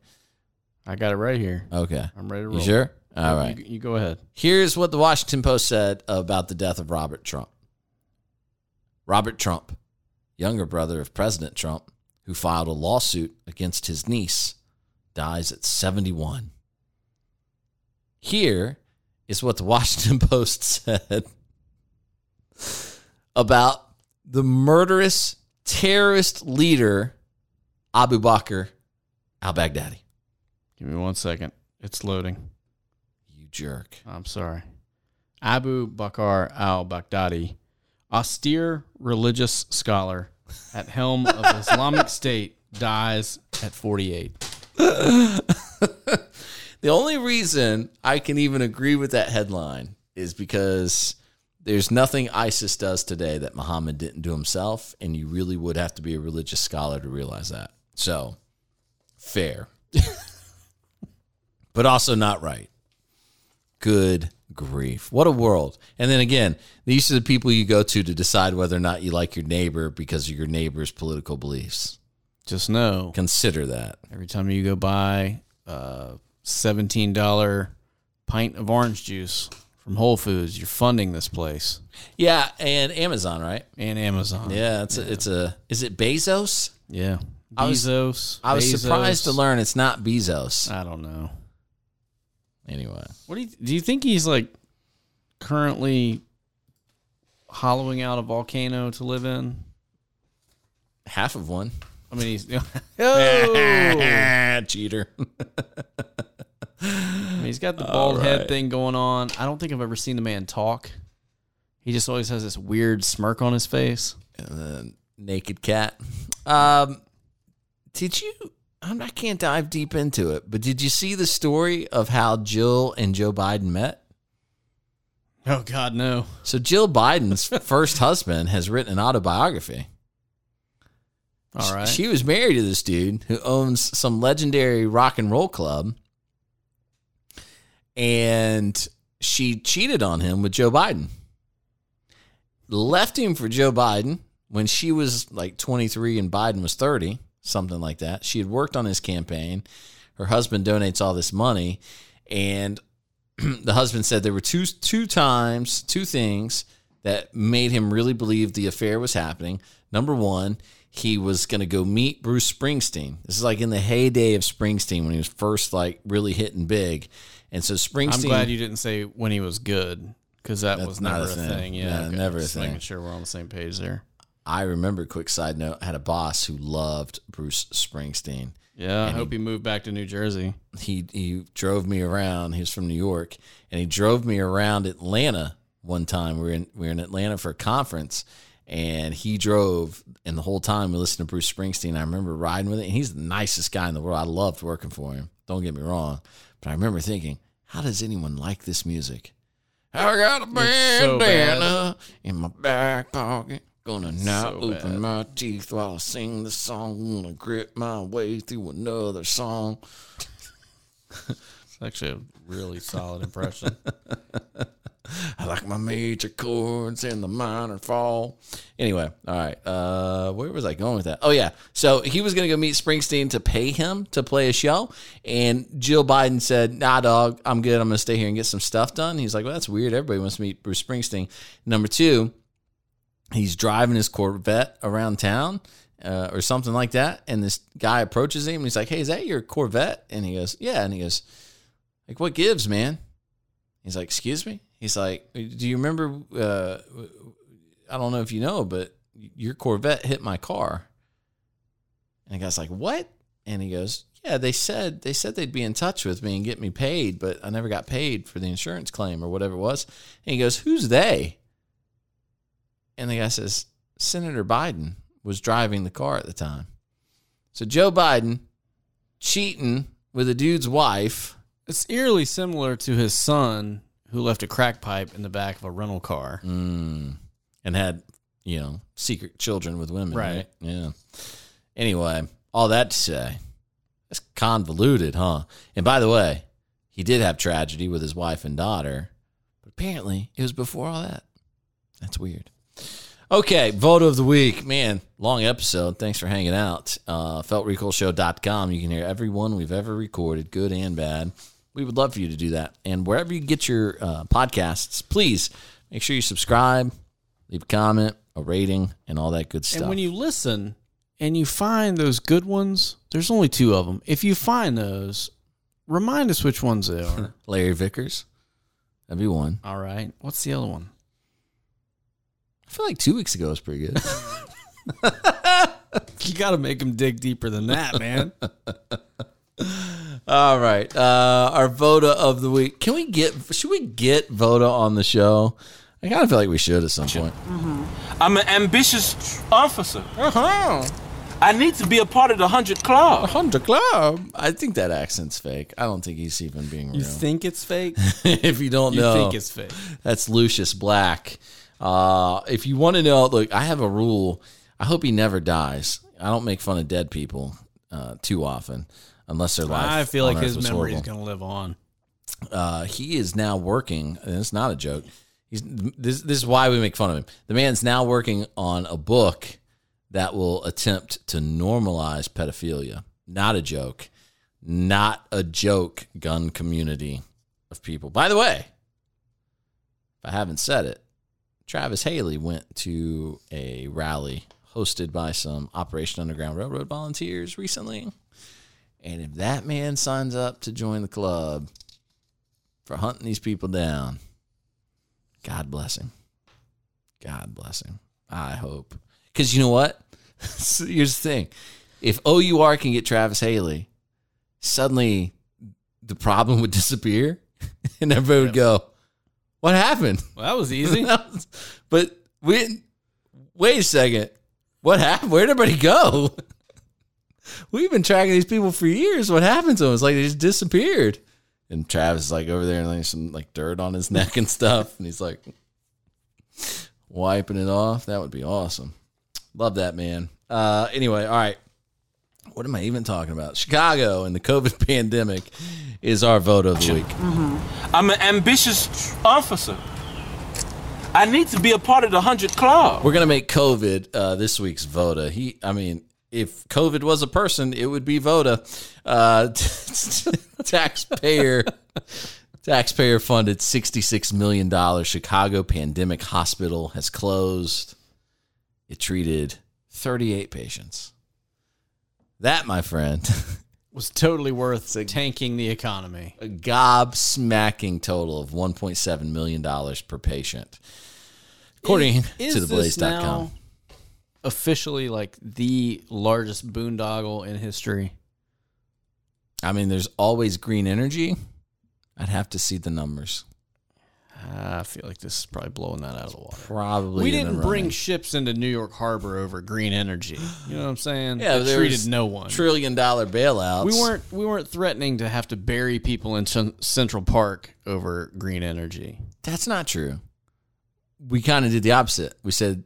I got it right here. Okay. I'm ready to roll. You sure? All right. You go ahead. Here's what the Washington Post said about the death of Robert Trump. Robert Trump, younger brother of President Trump, who filed a lawsuit against his niece, dies at 71. Here is what the Washington Post said about the murderous terrorist leader, Abu Bakr al-Baghdadi. Give me 1 second. It's loading. You jerk. I'm sorry. Abu Bakr al-Baghdadi, austere religious scholar at helm of Islamic State, dies at 48. The only reason I can even agree with that headline is because there's nothing ISIS does today that Muhammad didn't do himself, and you really would have to be a religious scholar to realize that. So, fair. But also not right. Good grief. What a world. And then again, these are the people you go to decide whether or not you like your neighbor because of your neighbor's political beliefs. Just know. Consider that. Every time you go buy a $17 pint of orange juice from Whole Foods. You're funding this place. Yeah, and Amazon, right? And Amazon. Yeah, it's a. Is it Bezos? Yeah, Bezos. I was surprised to learn it's not Bezos. I don't know. Anyway, what do you think he's like currently hollowing out a volcano to live in? Half of one. I mean, he's cheater. I mean, he's got the bald head thing going on. I don't think I've ever seen the man talk. He just always has this weird smirk on his face. Naked cat. I can't dive deep into it, but did you see the story of how Jill and Joe Biden met? Oh, God, no. So Jill Biden's first husband has written an autobiography. All right. She was married to this dude who owns some legendary rock and roll club, and she cheated on him with Joe Biden. Left him for Joe Biden when she was like 23 and Biden was 30, something like that. She had worked on his campaign. Her husband donates all this money, and the husband said there were two things that made him really believe the affair was happening. Number one, he was going to go meet Bruce Springsteen. This is like in the heyday of Springsteen when he was first like really hitting big. And so Springsteen... I'm glad you didn't say when he was good, because that was never a thing. Yeah, no, okay. Never just a thing. Making sure we're on the same page there. I remember, quick side note, I had a boss who loved Bruce Springsteen. Yeah, I hope he moved back to New Jersey. He drove me around. He was from New York, and he drove me around Atlanta one time. We were in Atlanta for a conference, and he drove, and the whole time we listened to Bruce Springsteen. I remember riding with him, and he's the nicest guy in the world. I loved working for him. Don't get me wrong. But I remember thinking, how does anyone like this music? I got a bandana in my back pocket. Gonna not open my teeth while I sing the song. Gonna grip my way through another song. It's actually a really solid impression. I like my major chords and the minor fall. Anyway, all right. Where was I going with that? Oh, yeah. So he was going to go meet Springsteen to pay him to play a show. And Jill Biden said, nah, dog, I'm good. I'm going to stay here and get some stuff done. He's like, well, that's weird. Everybody wants to meet Bruce Springsteen. Number two, he's driving his Corvette around town or something like that. And this guy approaches him. And he's like, hey, is that your Corvette? And he goes, yeah. And he goes, like, what gives, man? He's like, excuse me? He's like, do you remember, I don't know if you know, but your Corvette hit my car. And the guy's like, what? And he goes, yeah, they said they'd be in touch with me and get me paid, but I never got paid for the insurance claim or whatever it was. And he goes, who's they? And the guy says, Senator Biden was driving the car at the time. So Joe Biden cheating with a dude's wife. It's eerily similar to his son who left a crack pipe in the back of a rental car. Mm. And had, secret children with women. Right. Yeah. Anyway, all that to say, it's convoluted, huh? And by the way, he did have tragedy with his wife and daughter, but apparently it was before all that. That's weird. Okay, vote of the week. Man, long episode. Thanks for hanging out. FeltRecoilShow.com. You can hear every one we've ever recorded, good and bad. We would love for you to do that. And wherever you get your podcasts, please make sure you subscribe, leave a comment, a rating, and all that good stuff. And when you listen and you find those good ones, there's only two of them. If you find those, remind us which ones they are. Larry Vickers. That'd be one. All right. What's the other one? I feel like 2 weeks ago was pretty good. You got to make them dig deeper than that, man. All right, our Voda of the week. Should we get Voda on the show? I kind of feel like we should at some point. Mm-hmm. I'm an ambitious officer. Uh-huh. I need to be a part of the 100 Club. 100 Club? I think that accent's fake. I don't think he's even being real. You think it's fake? If you don't know. You think it's fake. That's Lucius Black. If you want to know, look, I have a rule. I hope he never dies. I don't make fun of dead people too often. Unless their life, I feel like his memory is going to live on. He is now working, and it's not a joke. This is why we make fun of him. The man's now working on a book that will attempt to normalize pedophilia. Not a joke. Not a joke, gun community. of people. By the way, if I haven't said it, Travis Haley went to a rally hosted by some Operation Underground Railroad volunteers recently. And if that man signs up to join the club for hunting these people down, God bless him. God bless him. I hope. Because you know what? Here's the thing. If OUR can get Travis Haley, suddenly the problem would disappear and everybody would go, what happened? Well, that was easy. But wait a second. What happened? Where'd everybody go? We've been tracking these people for years. What happened to them? It's like they just disappeared. And Travis is like over there and there's some like dirt on his neck and stuff. And he's like wiping it off. That would be awesome. Love that, man. Anyway, all right. What am I even talking about? Chicago and the COVID pandemic is our vote of the week. Mm-hmm. I'm an ambitious officer. I need to be a part of the 100 Club. We're going to make COVID this week's voter. If COVID was a person, it would be VOTA, taxpayer-funded $66 million Chicago Pandemic Hospital has closed. It treated 38 patients. That, my friend, was totally worth tanking the economy. A gobsmacking total of $1.7 million per patient, according to TheBlaze.com. Officially, like the largest boondoggle in history. I mean, there's always green energy. I'd have to see the numbers. I feel like this is probably blowing that out of the water. Probably. We didn't bring ships into New York Harbor over green energy. You know what I'm saying? Yeah, they treated no one. $1 trillion bailouts. We weren't threatening to have to bury people in Central Park over green energy. That's not true. We kind of did the opposite. We said,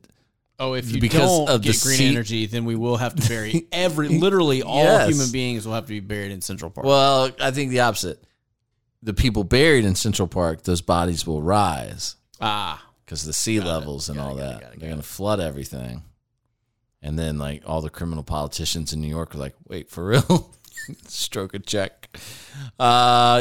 oh, if you don't get green energy, then we will have to bury literally all human beings will have to be buried in Central Park. Well, I think the opposite. The people buried in Central Park, those bodies will rise. Ah. Because the sea levels and all that. They're going to flood everything. And then like all the criminal politicians in New York are like, wait, for real? Stroke a check. So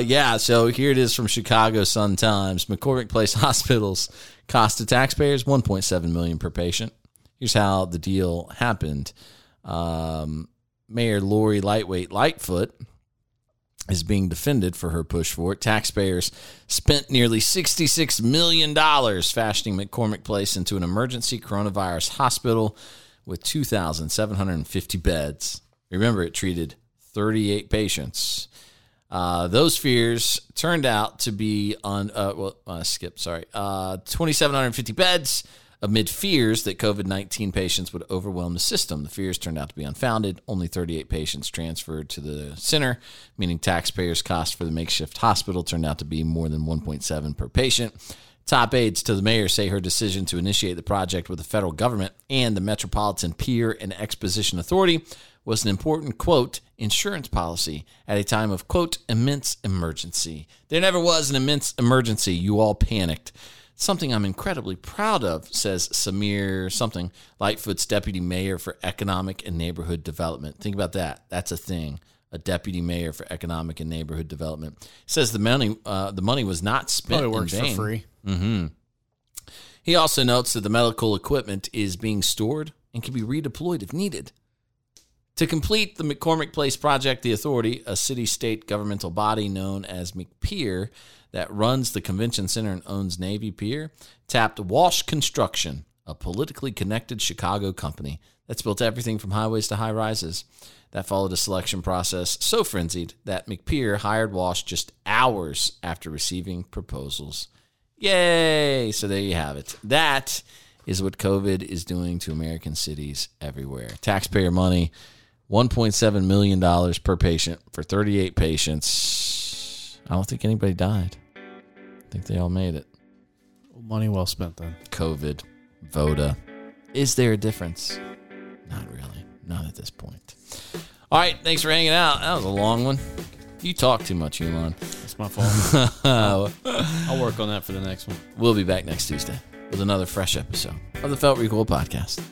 here it is from Chicago Sun-Times. McCormick Place Hospitals cost to taxpayers $1.7 million per patient. Here's how the deal happened. Mayor Lori Lightweight Lightfoot is being defended for her push for it. Taxpayers spent nearly $66 million fashioning McCormick Place into an emergency coronavirus hospital with 2,750 beds. Remember, it treated 38 patients. Those fears turned out to be on. 2,750 beds. Amid fears that COVID-19 patients would overwhelm the system, the fears turned out to be unfounded. Only 38 patients transferred to the center, meaning taxpayers' cost for the makeshift hospital turned out to be more than $1.7 per patient. Top aides to the mayor say her decision to initiate the project with the federal government and the Metropolitan Pier and Exposition Authority was an important, quote, insurance policy at a time of, quote, immense emergency. There never was an immense emergency. You all panicked. Something I'm incredibly proud of, says Samir something, Lightfoot's deputy mayor for economic and neighborhood development. Think about that. That's a thing. A deputy mayor for economic and neighborhood development says the money was not spent. Probably works in vain. For free. Mm-hmm. He also notes that the medical equipment is being stored and can be redeployed if needed. To complete the McCormick Place project, the authority, a city-state governmental body known as McPier, that runs the convention center and owns Navy Pier, tapped Walsh Construction, a politically connected Chicago company that's built everything from highways to high-rises. That followed a selection process so frenzied that McPier hired Walsh just hours after receiving proposals. Yay! So there you have it. That is what COVID is doing to American cities everywhere. Taxpayer money, $1.7 million per patient for 38 patients. I don't think anybody died. I think they all made it. Money well spent then. COVID, VOTA. Is there a difference? Not really. Not at this point. All right. Thanks for hanging out. That was a long one. You talk too much, Elon. That's my fault. I'll work on that for the next one. We'll be back next Tuesday with another fresh episode of the Felt Recoil Podcast.